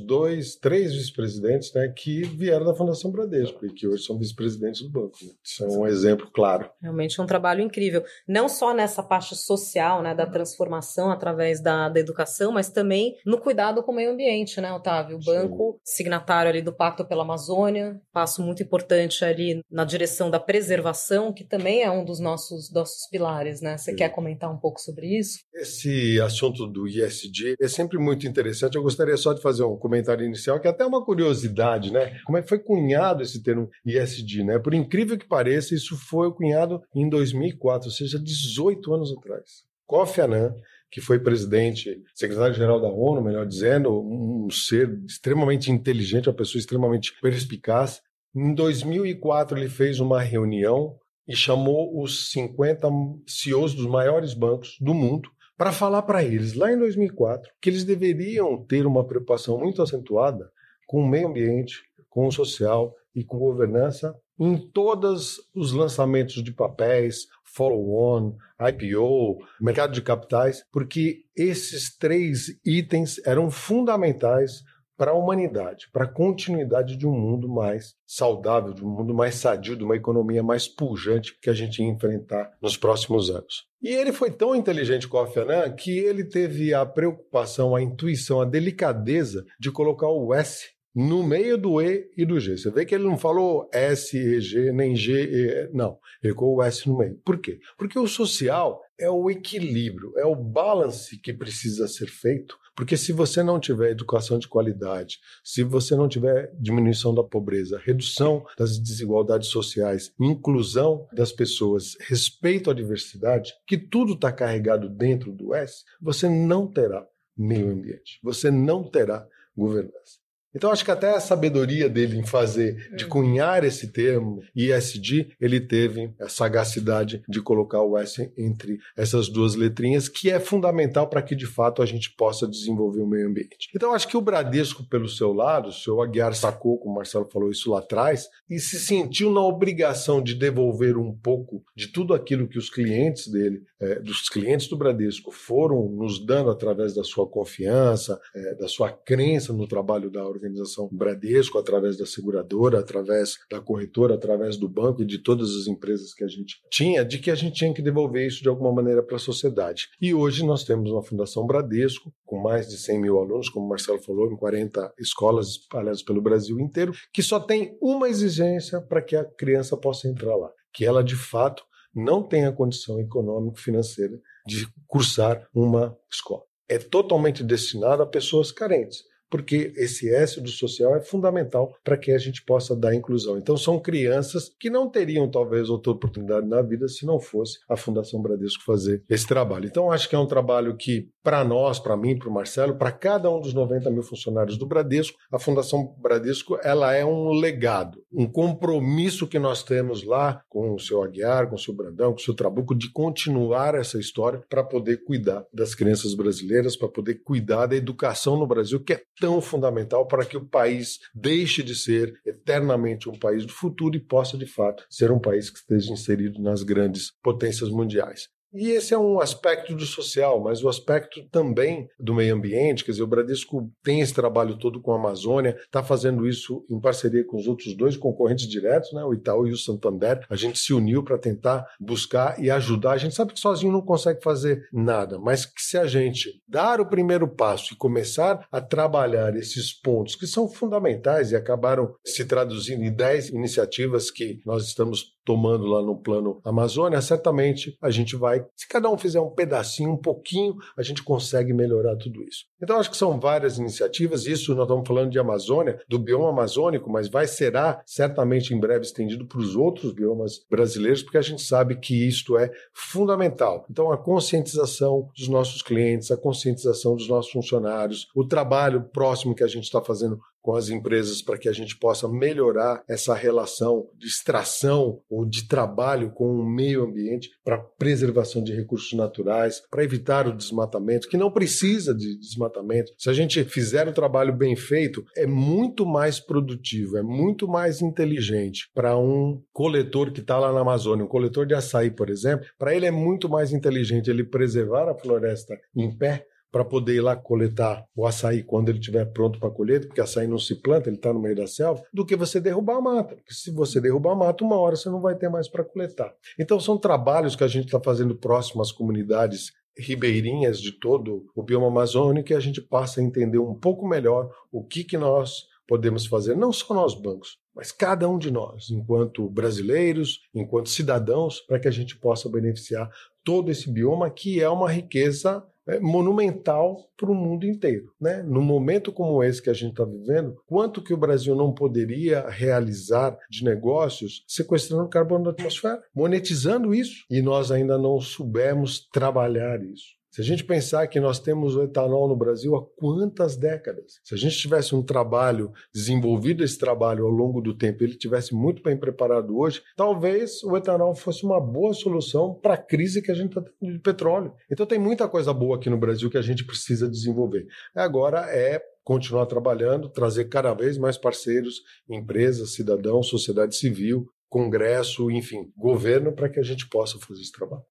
3 vice-presidentes, né, que vieram da Fundação Bradesco e que hoje são vice-presidentes do banco. Isso é um exemplo claro. Realmente é um trabalho incrível. Não só nessa parte social, né, da transformação através da educação, mas também no cuidado com o meio ambiente, né, Otávio? O banco, signatário ali do Pacto pela Amazônia, passo muito importante ali na direção da preservação, que também é um dos nossos pilares, né? Você quer comentar um pouco sobre isso? Esse assunto do ESG é sempre muito interessante. Eu gostaria só de fazer um comentário inicial, que é até uma curiosidade, né? Como é que foi cunhado esse termo ESG, né? Por incrível que pareça, isso foi cunhado em 2004, ou seja, 18 anos atrás. Kofi Annan, que foi presidente, secretário-geral da ONU, melhor dizendo, um ser extremamente inteligente, uma pessoa extremamente perspicaz, em 2004, ele fez uma reunião e chamou os 50 CEOs dos maiores bancos do mundo para falar para eles, lá em 2004, que eles deveriam ter uma preocupação muito acentuada com o meio ambiente, com o social e com governança em todos os lançamentos de papéis, follow-on, IPO, mercado de capitais, porque esses 3 itens eram fundamentais para a humanidade, para a continuidade de um mundo mais saudável, de um mundo mais sadio, de uma economia mais pujante que a gente ia enfrentar nos próximos anos. E ele foi tão inteligente, Kofi Annan, que ele teve a preocupação, a intuição, a delicadeza de colocar o S no meio do E e do G. Você vê que ele não falou S, E, G, nem G, E, não. Ele colocou o S no meio. Por quê? Porque o social é o equilíbrio, é o balance que precisa ser feito. Porque se você não tiver educação de qualidade, se você não tiver diminuição da pobreza, redução das desigualdades sociais, inclusão das pessoas, respeito à diversidade, que tudo está carregado dentro do S, você não terá meio ambiente, você não terá governança. Então, acho que até a sabedoria dele em fazer, de cunhar esse termo ESG, ele teve a sagacidade de colocar o S entre essas duas letrinhas, que é fundamental para que, de fato, a gente possa desenvolver o meio ambiente. Então, acho que o Bradesco, pelo seu lado, o seu Aguiar sacou, como o Marcelo falou isso lá atrás, e se sentiu na obrigação de devolver um pouco de tudo aquilo que os clientes dele, dos clientes do Bradesco, foram nos dando através da sua confiança, da sua crença no trabalho da organização Bradesco, através da seguradora, através da corretora, através do banco e de todas as empresas que a gente tinha, de que a gente tinha que devolver isso de alguma maneira para a sociedade. E hoje nós temos uma Fundação Bradesco, com mais de 100 mil alunos, como o Marcelo falou, em 40 escolas espalhadas pelo Brasil inteiro, que só tem uma exigência para que a criança possa entrar lá, que ela de fato não tenha condição econômico-financeira de cursar uma escola. É totalmente destinada a pessoas carentes, porque esse S do social é fundamental para que a gente possa dar inclusão. Então, são crianças que não teriam, talvez, outra oportunidade na vida se não fosse a Fundação Bradesco fazer esse trabalho. Então, acho que é um trabalho que, para nós, para mim, para o Marcelo, para cada um dos 90 mil funcionários do Bradesco, a Fundação Bradesco ela é um legado, um compromisso que nós temos lá com o seu Aguiar, com o seu Brandão, com o seu Trabuco, de continuar essa história para poder cuidar das crianças brasileiras, para poder cuidar da educação no Brasil, que é tão fundamental para que o país deixe de ser eternamente um país do futuro e possa, de fato, ser um país que esteja inserido nas grandes potências mundiais. E esse é um aspecto do social, mas o aspecto também do meio ambiente, quer dizer, o Bradesco tem esse trabalho todo com a Amazônia, está fazendo isso em parceria com os outros 2 concorrentes diretos, né, o Itaú e o Santander. A gente se uniu para tentar buscar e ajudar. A gente sabe que sozinho não consegue fazer nada, mas que se a gente dar o primeiro passo e começar a trabalhar esses pontos que são fundamentais e acabaram se traduzindo em 10 iniciativas que nós estamos tomando lá no Plano Amazônia, certamente a gente vai, se cada um fizer um pedacinho, um pouquinho, a gente consegue melhorar tudo isso. Então, acho que são várias iniciativas, isso nós estamos falando de Amazônia, do bioma amazônico, mas será certamente em breve estendido para os outros biomas brasileiros, porque a gente sabe que isto é fundamental. Então, a conscientização dos nossos clientes, a conscientização dos nossos funcionários, o trabalho próximo que a gente está fazendo com as empresas para que a gente possa melhorar essa relação de extração ou de trabalho com o meio ambiente, para preservação de recursos naturais, para evitar o desmatamento, que não precisa de desmatamento. Se a gente fizer o trabalho bem feito, é muito mais produtivo, é muito mais inteligente para um coletor que está lá na Amazônia, um coletor de açaí, por exemplo, para ele é muito mais inteligente ele preservar a floresta em pé para poder ir lá coletar o açaí quando ele estiver pronto para colher, porque açaí não se planta, ele está no meio da selva, do que você derrubar a mata. Porque se você derrubar a mata, uma hora você não vai ter mais para coletar. Então, são trabalhos que a gente está fazendo próximo às comunidades ribeirinhas de todo o bioma amazônico, e a gente passa a entender um pouco melhor o que nós podemos fazer, não só nós bancos, mas cada um de nós, enquanto brasileiros, enquanto cidadãos, para que a gente possa beneficiar todo esse bioma, que é uma riqueza monumental para o mundo inteiro, né? No momento como esse que a gente está vivendo, quanto que o Brasil não poderia realizar de negócios sequestrando carbono da atmosfera, monetizando isso, e nós ainda não soubemos trabalhar isso. Se a gente pensar que nós temos o etanol no Brasil há quantas décadas? Se a gente tivesse um trabalho, desenvolvido esse trabalho ao longo do tempo, ele tivesse muito bem preparado hoje, talvez o etanol fosse uma boa solução para a crise que a gente está tendo de petróleo. Então tem muita coisa boa aqui no Brasil que a gente precisa desenvolver. Agora é continuar trabalhando, trazer cada vez mais parceiros, empresas, cidadãos, sociedade civil, congresso, enfim, governo, para que a gente possa fazer esse trabalho.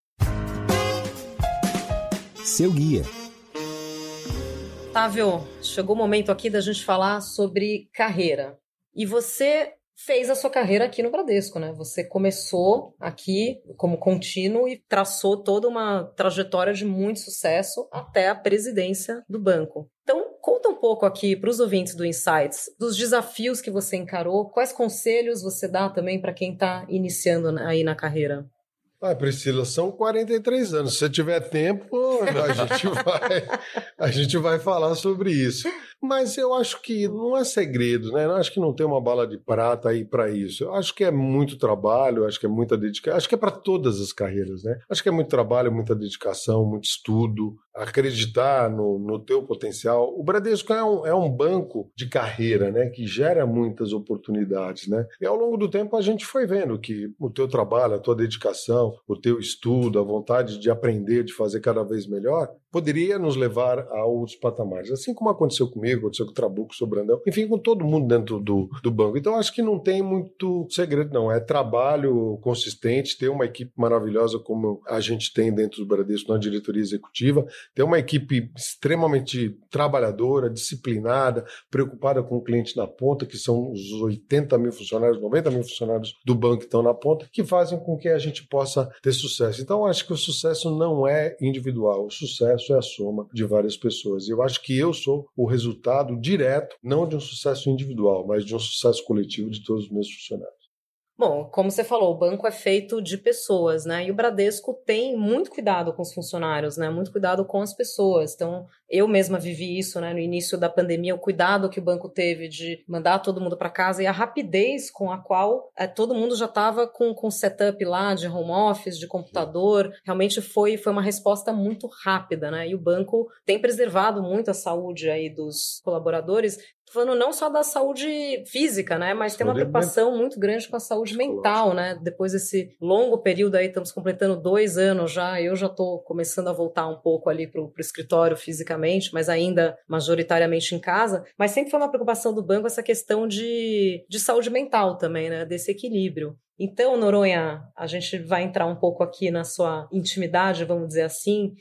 Seu guia. Otávio, chegou o momento aqui da gente falar sobre carreira. E você fez a sua carreira aqui no Bradesco, né? Você começou aqui como contínuo e traçou toda uma trajetória de muito sucesso até a presidência do banco. Então, conta um pouco aqui para os ouvintes do Insights dos desafios que você encarou, quais conselhos você dá também para quem está iniciando aí na carreira? Ah, Priscila, são 43 anos. Se você tiver tempo, a gente vai falar sobre isso. Mas eu acho que não é segredo, né? Eu acho que não tem uma bala de prata aí para isso. Eu acho que é muito trabalho, acho que é muita dedicação. Acho que é para todas as carreiras, né? Acho que é muito trabalho, muita dedicação, muito estudo, acreditar no teu potencial. O Bradesco é um banco de carreira, né? Que gera muitas oportunidades, né? E ao longo do tempo a gente foi vendo que o teu trabalho, a tua dedicação, o teu estudo, a vontade de aprender, de fazer cada vez melhor, poderia nos levar a outros patamares. Assim como aconteceu comigo, aconteceu com o Trabuco, com o Brandão, enfim, com todo mundo dentro do banco. Então, acho que não tem muito segredo, não. É trabalho consistente, ter uma equipe maravilhosa como a gente tem dentro do Bradesco, na diretoria executiva, ter uma equipe extremamente trabalhadora, disciplinada, preocupada com o cliente na ponta, que são os 80 mil funcionários, 90 mil funcionários do banco que estão na ponta, que fazem com que a gente possa ter sucesso. Então, acho que o sucesso não é individual, o sucesso é a soma de várias pessoas. E eu acho que eu sou o resultado direto, não de um sucesso individual, mas de um sucesso coletivo de todos os meus funcionários. Bom, como você falou, o banco é feito de pessoas, né? E o Bradesco tem muito cuidado com os funcionários, né? Muito cuidado com as pessoas. Então, eu mesma vivi isso, né? No início da pandemia, o cuidado que o banco teve de mandar todo mundo para casa e a rapidez com a qual todo mundo já estava com setup lá de home office, de computador. Realmente foi uma resposta muito rápida, né? E o banco tem preservado muito a saúde aí dos colaboradores. Falando não só da saúde física, né, mas tem uma preocupação muito grande com a saúde mental, né, depois desse longo período aí, estamos completando 2 anos já, eu já estou começando a voltar um pouco ali para o escritório fisicamente, mas ainda majoritariamente em casa, mas sempre foi uma preocupação do banco essa questão de saúde mental também, né, desse equilíbrio. Então, Noronha, a gente vai entrar um pouco aqui na sua intimidade, vamos dizer assim.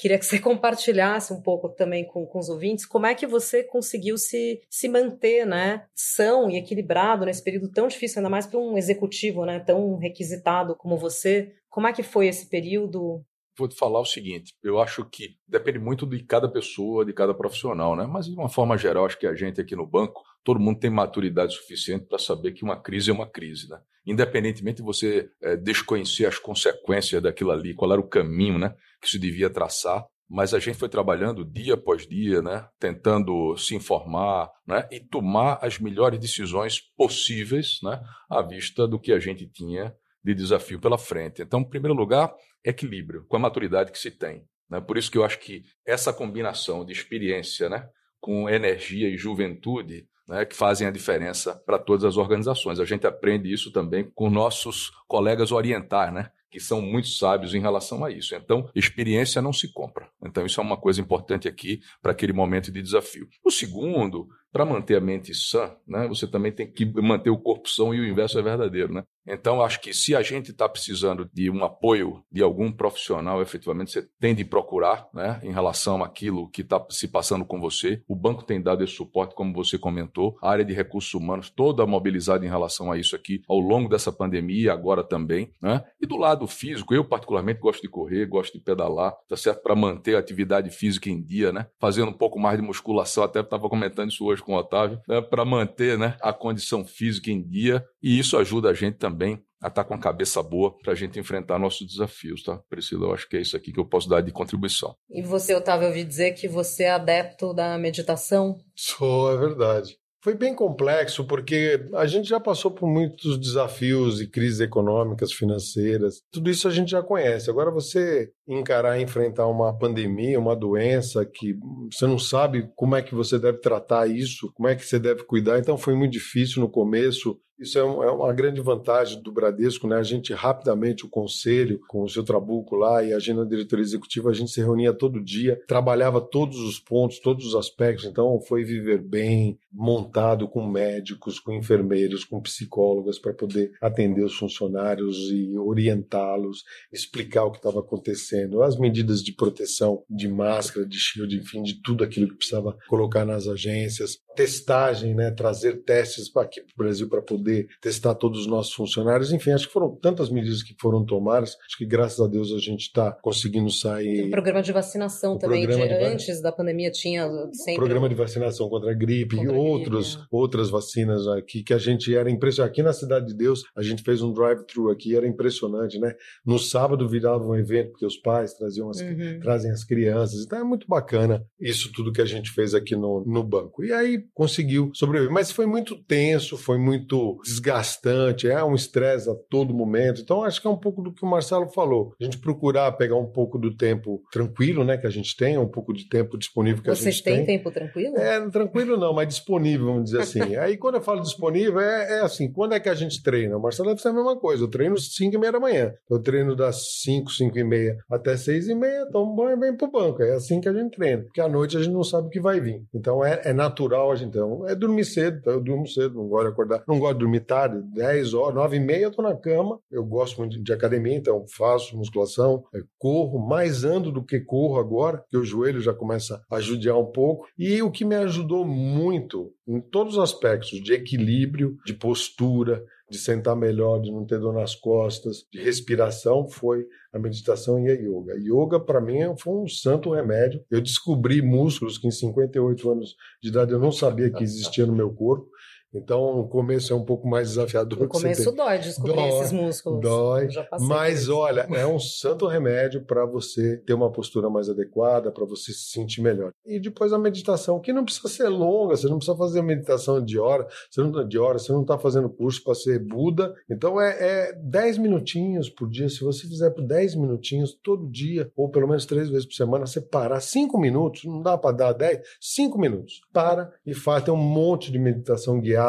Queria que você compartilhasse um pouco também com os ouvintes como é que você conseguiu se manter, né, são e equilibrado nesse período tão difícil, ainda mais para um executivo, né, tão requisitado como você. Como é que foi esse período? Vou te falar o seguinte, eu acho que depende muito de cada pessoa, de cada profissional, né? Mas de uma forma geral, acho que a gente aqui no banco, todo mundo tem maturidade suficiente para saber que uma crise é uma crise, né? Independentemente de você desconhecer as consequências daquilo ali, qual era o caminho, né, que se devia traçar, mas a gente foi trabalhando dia após dia, né, tentando se informar, né, e tomar as melhores decisões possíveis, né, à vista do que a gente tinha de desafio pela frente. Então, em primeiro lugar, equilíbrio, com a maturidade que se tem, né? Por isso que eu acho que essa combinação de experiência, né, com energia e juventude né, que fazem a diferença para todas as organizações. A gente aprende isso também com nossos colegas orientais, né, que são muito sábios em relação a isso. Então, experiência não se compra. Então, isso é uma coisa importante aqui para aquele momento de desafio. O segundo, para manter a mente sã, né, você também tem que manter o corpo são, e o inverso é verdadeiro, né? Então, acho que se a gente está precisando de um apoio de algum profissional, efetivamente, você tem de procurar, né, em relação àquilo que está se passando com você. O banco tem dado esse suporte, como você comentou, a área de recursos humanos toda mobilizada em relação a isso aqui ao longo dessa pandemia e agora também, né? E do lado físico, eu particularmente gosto de correr, gosto de pedalar, tá certo? Para manter a atividade física em dia, né? Fazendo um pouco mais de musculação, até estava comentando isso hoje com o Otávio, né? Para manter, né, a condição física em dia, e isso ajuda a gente também a estar com a cabeça boa para a gente enfrentar nossos desafios, tá, Priscila? Eu acho que é isso aqui que eu posso dar de contribuição. E você, Otávio, eu ouvi dizer que você é adepto da meditação? Sou, é verdade. Foi bem complexo, porque a gente já passou por muitos desafios e crises econômicas, financeiras. Tudo isso a gente já conhece. Agora, você encarar e enfrentar uma pandemia, uma doença que você não sabe como é que você deve tratar isso, como é que você deve cuidar. Então, foi muito difícil no começo. Isso é uma grande vantagem do Bradesco, né? A gente rapidamente, o conselho, com o seu Trabuco lá e a agenda da diretoria executiva, a gente se reunia todo dia, trabalhava todos os pontos, todos os aspectos. Então, foi viver bem, montado com médicos, com enfermeiros, com psicólogas, para poder atender os funcionários e orientá-los, explicar o que estava acontecendo, as medidas de proteção, de máscara, de shield, enfim, de tudo aquilo que precisava colocar nas agências. Testagem, né? Trazer testes para aqui para o Brasil para poder testar todos os nossos funcionários. Enfim, acho que foram tantas medidas que foram tomadas, acho que graças a Deus a gente está conseguindo sair... Tem um programa de vacinação também, antes da pandemia tinha sempre... Programa de vacinação contra a gripe e outras vacinas aqui, que a gente era impressionante. Aqui na Cidade de Deus, a gente fez um drive-thru aqui, era impressionante, né? No sábado virava um evento, porque os pais traziam trazem as crianças, então é muito bacana isso tudo que a gente fez aqui no banco. E aí conseguiu sobreviver, mas foi muito tenso, foi muito desgastante, é um estresse a todo momento. Então, acho que é um pouco do que o Marcelo falou. A gente procurar pegar um pouco do tempo tranquilo, né, que a gente tem, um pouco de tempo disponível que a gente tem. Vocês têm tempo tranquilo? É, tranquilo não, mas disponível, vamos dizer assim. Aí, quando eu falo disponível, é assim, quando é que a gente treina? O Marcelo deve ser a mesma coisa. Eu treino às 5h30 da manhã. Eu treino das 5h30 até 6h30, tomo banho e venho pro banco. É assim que a gente treina. Porque à noite a gente não sabe o que vai vir. Então, é natural a gente... Então, é dormir cedo. Então, eu durmo cedo, não gosto de acordar. Não gosto de dormir tarde, 10 horas, 9h30 eu estou na cama. Eu gosto muito de academia, então faço musculação, corro, mais ando do que corro agora, porque o joelho já começa a judiar um pouco. E o que me ajudou muito, em todos os aspectos, de equilíbrio, de postura, de sentar melhor, de não ter dor nas costas, de respiração, foi a meditação e a yoga. A yoga, para mim, foi um santo remédio. Eu descobri músculos que em 58 anos de idade eu não sabia que existia no meu corpo. Então, no começo é um pouco mais desafiador. No começo dói descobrir esses músculos. Dói, mas olha, é um santo remédio para você ter uma postura mais adequada, para você se sentir melhor. E depois a meditação, que não precisa ser longa, você não precisa fazer meditação de hora, você não está fazendo curso para ser Buda. Então, 10 minutinhos por dia. Se você fizer por 10 minutinhos todo dia, ou pelo menos 3 vezes por semana, você parar 5 minutos, não dá para dar 10, 5 minutos. Para e faz. Tem um monte de meditação guiada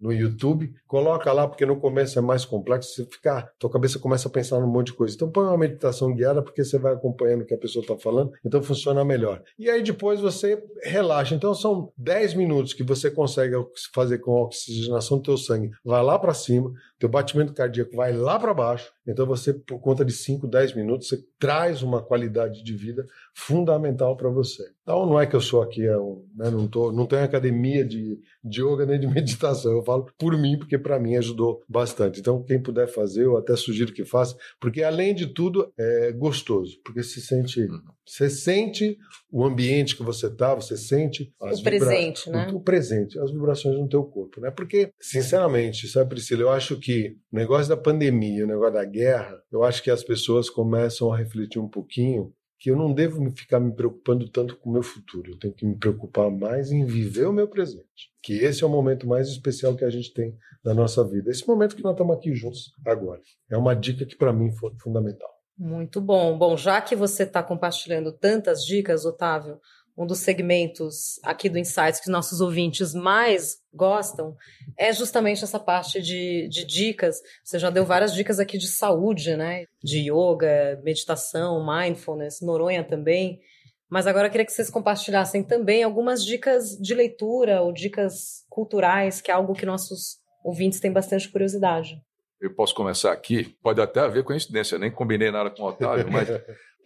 no YouTube, coloca lá, porque no começo é mais complexo, você fica, tua cabeça começa a pensar num monte de coisa. Então põe uma meditação guiada, porque você vai acompanhando o que a pessoa está falando, então funciona melhor. E aí depois você relaxa. Então são 10 minutos que você consegue fazer com a oxigenação do teu sangue. Vai lá para cima, teu batimento cardíaco vai lá para baixo. Então você, por conta de 5, 10 minutos, você traz uma qualidade de vida fundamental para você. Então não é que eu sou aqui, né, não tenho academia de yoga nem de meditação. Eu falo por mim, porque para mim ajudou bastante. Então quem puder fazer, eu até sugiro que faça, porque além de tudo é gostoso, porque você sente o ambiente que você está, você sente as as vibrações no teu corpo, né? Porque, sinceramente, sabe, Priscila, eu acho que o negócio da pandemia, o negócio da guerra, eu acho que as pessoas começam a refletir um pouquinho que eu não devo ficar me preocupando tanto com o meu futuro, eu tenho que me preocupar mais em viver o meu presente, que esse é o momento mais especial que a gente tem da nossa vida, esse momento que nós estamos aqui juntos agora. É uma dica que para mim foi fundamental. Muito bom. Bom, já que você está compartilhando tantas dicas, Otávio, um dos segmentos aqui do Insights que nossos ouvintes mais gostam é justamente essa parte de dicas. Você já deu várias dicas aqui de saúde, né? De yoga, meditação, mindfulness, Noronha também. Mas agora eu queria que vocês compartilhassem também algumas dicas de leitura ou dicas culturais, que é algo que nossos ouvintes têm bastante curiosidade. Eu posso começar aqui, pode até haver coincidência, eu nem combinei nada com o Otávio, mas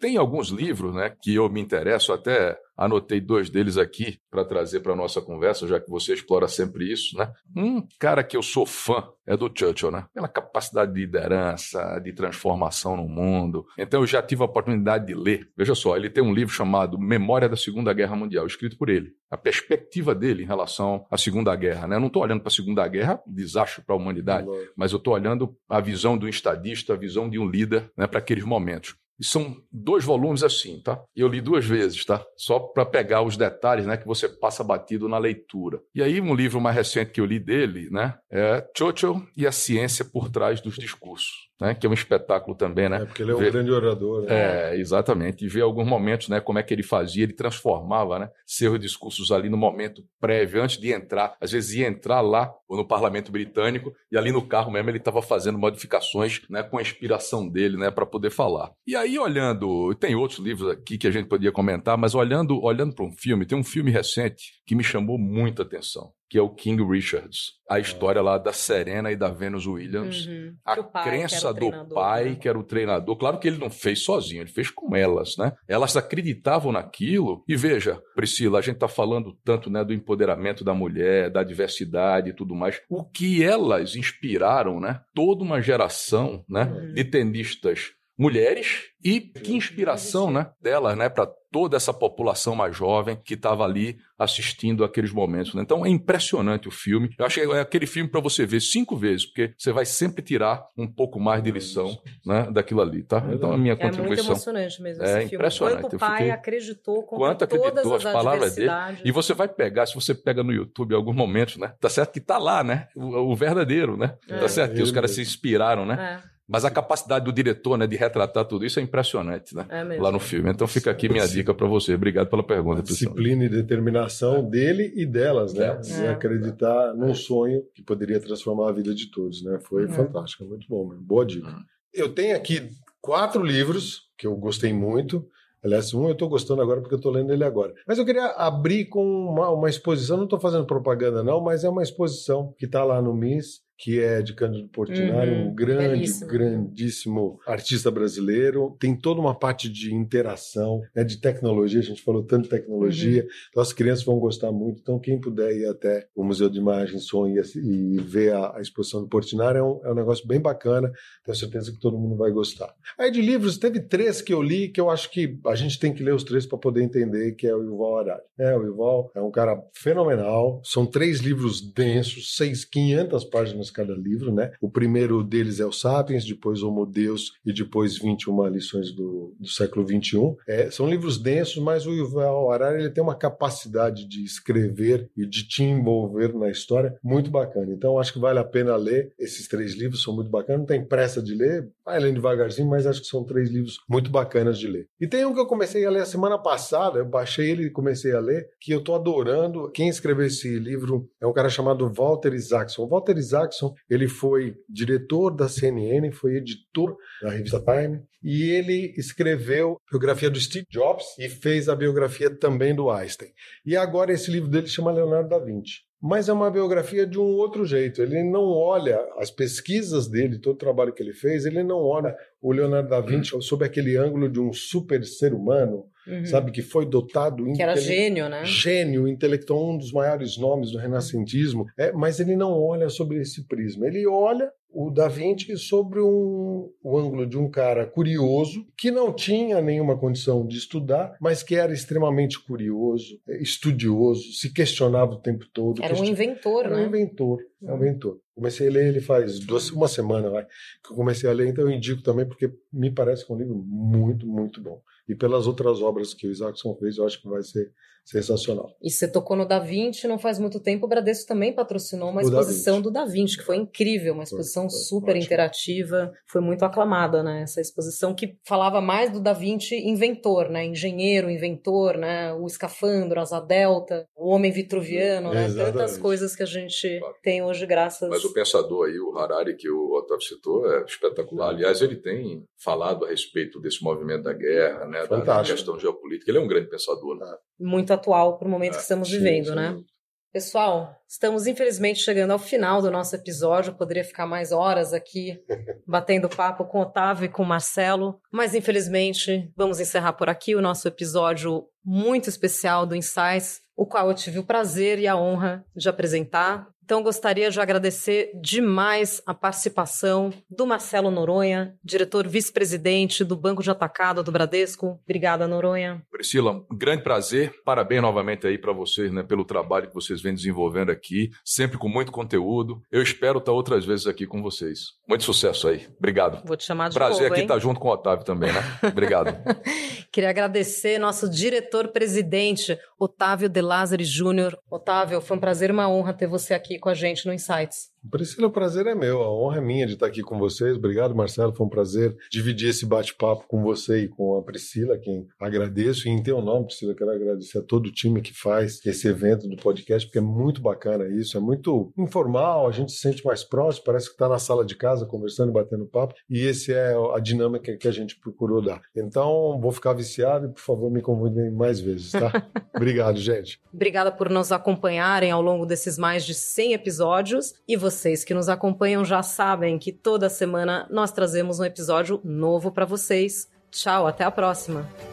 tem alguns livros, né, que eu me interesso, até anotei 2 deles aqui para trazer para a nossa conversa, já que você explora sempre isso, né? Um cara que eu sou fã é do Churchill, né? Pela capacidade de liderança, de transformação no mundo. Então eu já tive a oportunidade de ler. Veja só, ele tem um livro chamado Memória da Segunda Guerra Mundial, escrito por ele. A perspectiva dele em relação à Segunda Guerra, né? Eu não estou olhando para a Segunda Guerra, desastre para a humanidade, mas eu estou olhando a visão do estadista, a visão de um líder, né, para aqueles momentos. E são 2 volumes assim, tá? Eu li 2 vezes, tá? Só para pegar os detalhes, né, que você passa batido na leitura. E aí, um livro mais recente que eu li dele, né, é Churchill e a Ciência por Trás dos Discursos, né, que é um espetáculo também, né? É, porque ele é um grande orador, né? É, exatamente. E ver alguns momentos, né, como é que ele fazia, ele transformava, né, seus discursos ali no momento prévio, antes de entrar. Às vezes ia entrar lá no parlamento britânico e ali no carro mesmo ele estava fazendo modificações, né, com a inspiração dele, né, para poder falar. E aí, olhando, tem outros livros aqui que a gente podia comentar, mas olhando para um filme, tem um filme recente que me chamou muita atenção, que é o King Richards, a história lá da Serena e da Venus Williams, a crença do pai, que era o treinador. Claro que ele não fez sozinho, ele fez com elas, né? Elas acreditavam naquilo. E veja, Priscila, a gente está falando tanto, né, do empoderamento da mulher, da diversidade e tudo mais. O que elas inspiraram, né? Toda uma geração, né, de tenistas mulheres, e que inspiração, né, delas, né, para toda essa população mais jovem que estava ali assistindo aqueles momentos, né? Então é impressionante o filme. Eu acho que é aquele filme para você ver 5 vezes, porque você vai sempre tirar um pouco mais de lição, né, daquilo ali, tá? Então a minha contribuição. É muito emocionante mesmo esse filme. Impressionante. Quanto o pai acreditou, quanto acreditou as palavras dele. E você vai pegar, se você pega no YouTube em algum momento, né? Tá certo que tá lá, né? O verdadeiro, né? Tá certo que os caras se inspiraram, né? Mas a capacidade do diretor, né, de retratar tudo isso é impressionante, né? É mesmo. Lá no filme. Então fica aqui minha dica para você. Obrigado pela pergunta. A disciplina e determinação dele e delas, né? E acreditar num sonho que poderia transformar a vida de todos, né? Foi fantástico, muito bom, mano. Boa dica. Eu tenho aqui 4 livros que eu gostei muito. Aliás, um eu estou gostando agora porque eu estou lendo ele agora. Mas eu queria abrir com uma exposição, não estou fazendo propaganda não, mas é uma exposição que está lá no MIS, que é de Cândido Portinari, um grande, grandíssimo artista brasileiro. Tem toda uma parte de interação, né, de tecnologia, a gente falou tanto de tecnologia, então as crianças vão gostar muito. Então quem puder ir até o Museu de Imagem, Som e ver a exposição do Portinari é um negócio bem bacana, tenho certeza que todo mundo vai gostar. Aí de livros, teve 3 que eu li, que eu acho que a gente tem que ler os 3 para poder entender, que é o Yuval Harari. O Yuval é um cara fenomenal, são 3 livros densos, 500 páginas cada livro, né? O primeiro deles é o Sapiens, depois Homo Deus e depois 21 lições do século XXI. São livros densos, mas o Yuval Harari ele tem uma capacidade de escrever e de te envolver na história muito bacana. Então, acho que vale a pena ler esses 3 livros, são muito bacanas. Não tem pressa de ler, vai lendo devagarzinho, mas acho que são 3 livros muito bacanas de ler. E tem um que eu comecei a ler a semana passada, eu baixei ele e comecei a ler, que eu estou adorando. Quem escreveu esse livro é um cara chamado Walter Isaacson. O Walter Isaacson, ele foi diretor da CNN, foi editor da revista Time, e ele escreveu a biografia do Steve Jobs e fez a biografia também do Einstein. E agora esse livro dele chama Leonardo da Vinci. Mas é uma biografia de um outro jeito. Ele não olha as pesquisas dele, todo o trabalho que ele fez, ele não olha o Leonardo da Vinci sob aquele ângulo de um super ser humano, sabe, que foi dotado... Que era gênio, né? Gênio, intelectual, um dos maiores nomes do renascentismo. Mas ele não olha sobre esse prisma. Ele olha o da Vinci sobre o ângulo de um cara curioso, que não tinha nenhuma condição de estudar, mas que era extremamente curioso, estudioso, se questionava o tempo todo. Era um inventor, né? Era um inventor, Comecei a ler ele faz uma semana, que eu comecei a ler, então eu indico também, porque me parece que é um livro muito, muito bom. E pelas outras obras que o Isaacson fez, eu acho que vai ser Sensacional. E você tocou no Da Vinci, não faz muito tempo, o Bradesco também patrocinou uma exposição do Da Vinci, que foi incrível, uma exposição super interativa, foi muito aclamada, né? Essa exposição que falava mais do Da Vinci inventor, né? Engenheiro, inventor, né? O escafandro, a asa delta, o homem vitruviano, né? Tantas coisas que a gente tem hoje graças... Mas o pensador aí, o Harari, que o Otávio citou, é espetacular. Aliás, ele tem falado a respeito desse movimento da guerra, né? Da questão geopolítica. Ele é um grande pensador, né? Muito atual para o momento que estamos vivendo, né? Pessoal, estamos infelizmente chegando ao final do nosso episódio. Eu poderia ficar mais horas aqui batendo papo com o Otávio e com o Marcelo, mas infelizmente vamos encerrar por aqui o nosso episódio muito especial do Insights, o qual eu tive o prazer e a honra de apresentar. Então, gostaria de agradecer demais a participação do Marcelo Noronha, diretor vice-presidente do Banco de Atacado do Bradesco. Obrigada, Noronha. Priscila, um grande prazer. Parabéns novamente aí para vocês, né, pelo trabalho que vocês vêm desenvolvendo aqui, sempre com muito conteúdo. Eu espero estar outras vezes aqui com vocês. Muito sucesso aí. Obrigado. Vou te chamar de prazer novo, aqui estar junto com o Otávio também, né? Obrigado. Queria agradecer nosso diretor-presidente, Octavio de Lazari Jr. Otávio, foi um prazer e uma honra ter você aqui com a gente no Insights. Priscila, o prazer é meu, a honra é minha de estar aqui com vocês. Obrigado, Marcelo, foi um prazer dividir esse bate-papo com você e com a Priscila, quem agradeço. E em teu nome, Priscila, quero agradecer a todo o time que faz esse evento do podcast, porque é muito bacana isso, é muito informal, a gente se sente mais próximo, parece que está na sala de casa conversando e batendo papo, e essa é a dinâmica que a gente procurou dar. Então, vou ficar viciado e, por favor, me convidem mais vezes, tá? Obrigado, gente. Obrigada por nos acompanharem ao longo desses mais de 100 episódios, e vocês que nos acompanham já sabem que toda semana nós trazemos um episódio novo para vocês. Tchau, até a próxima!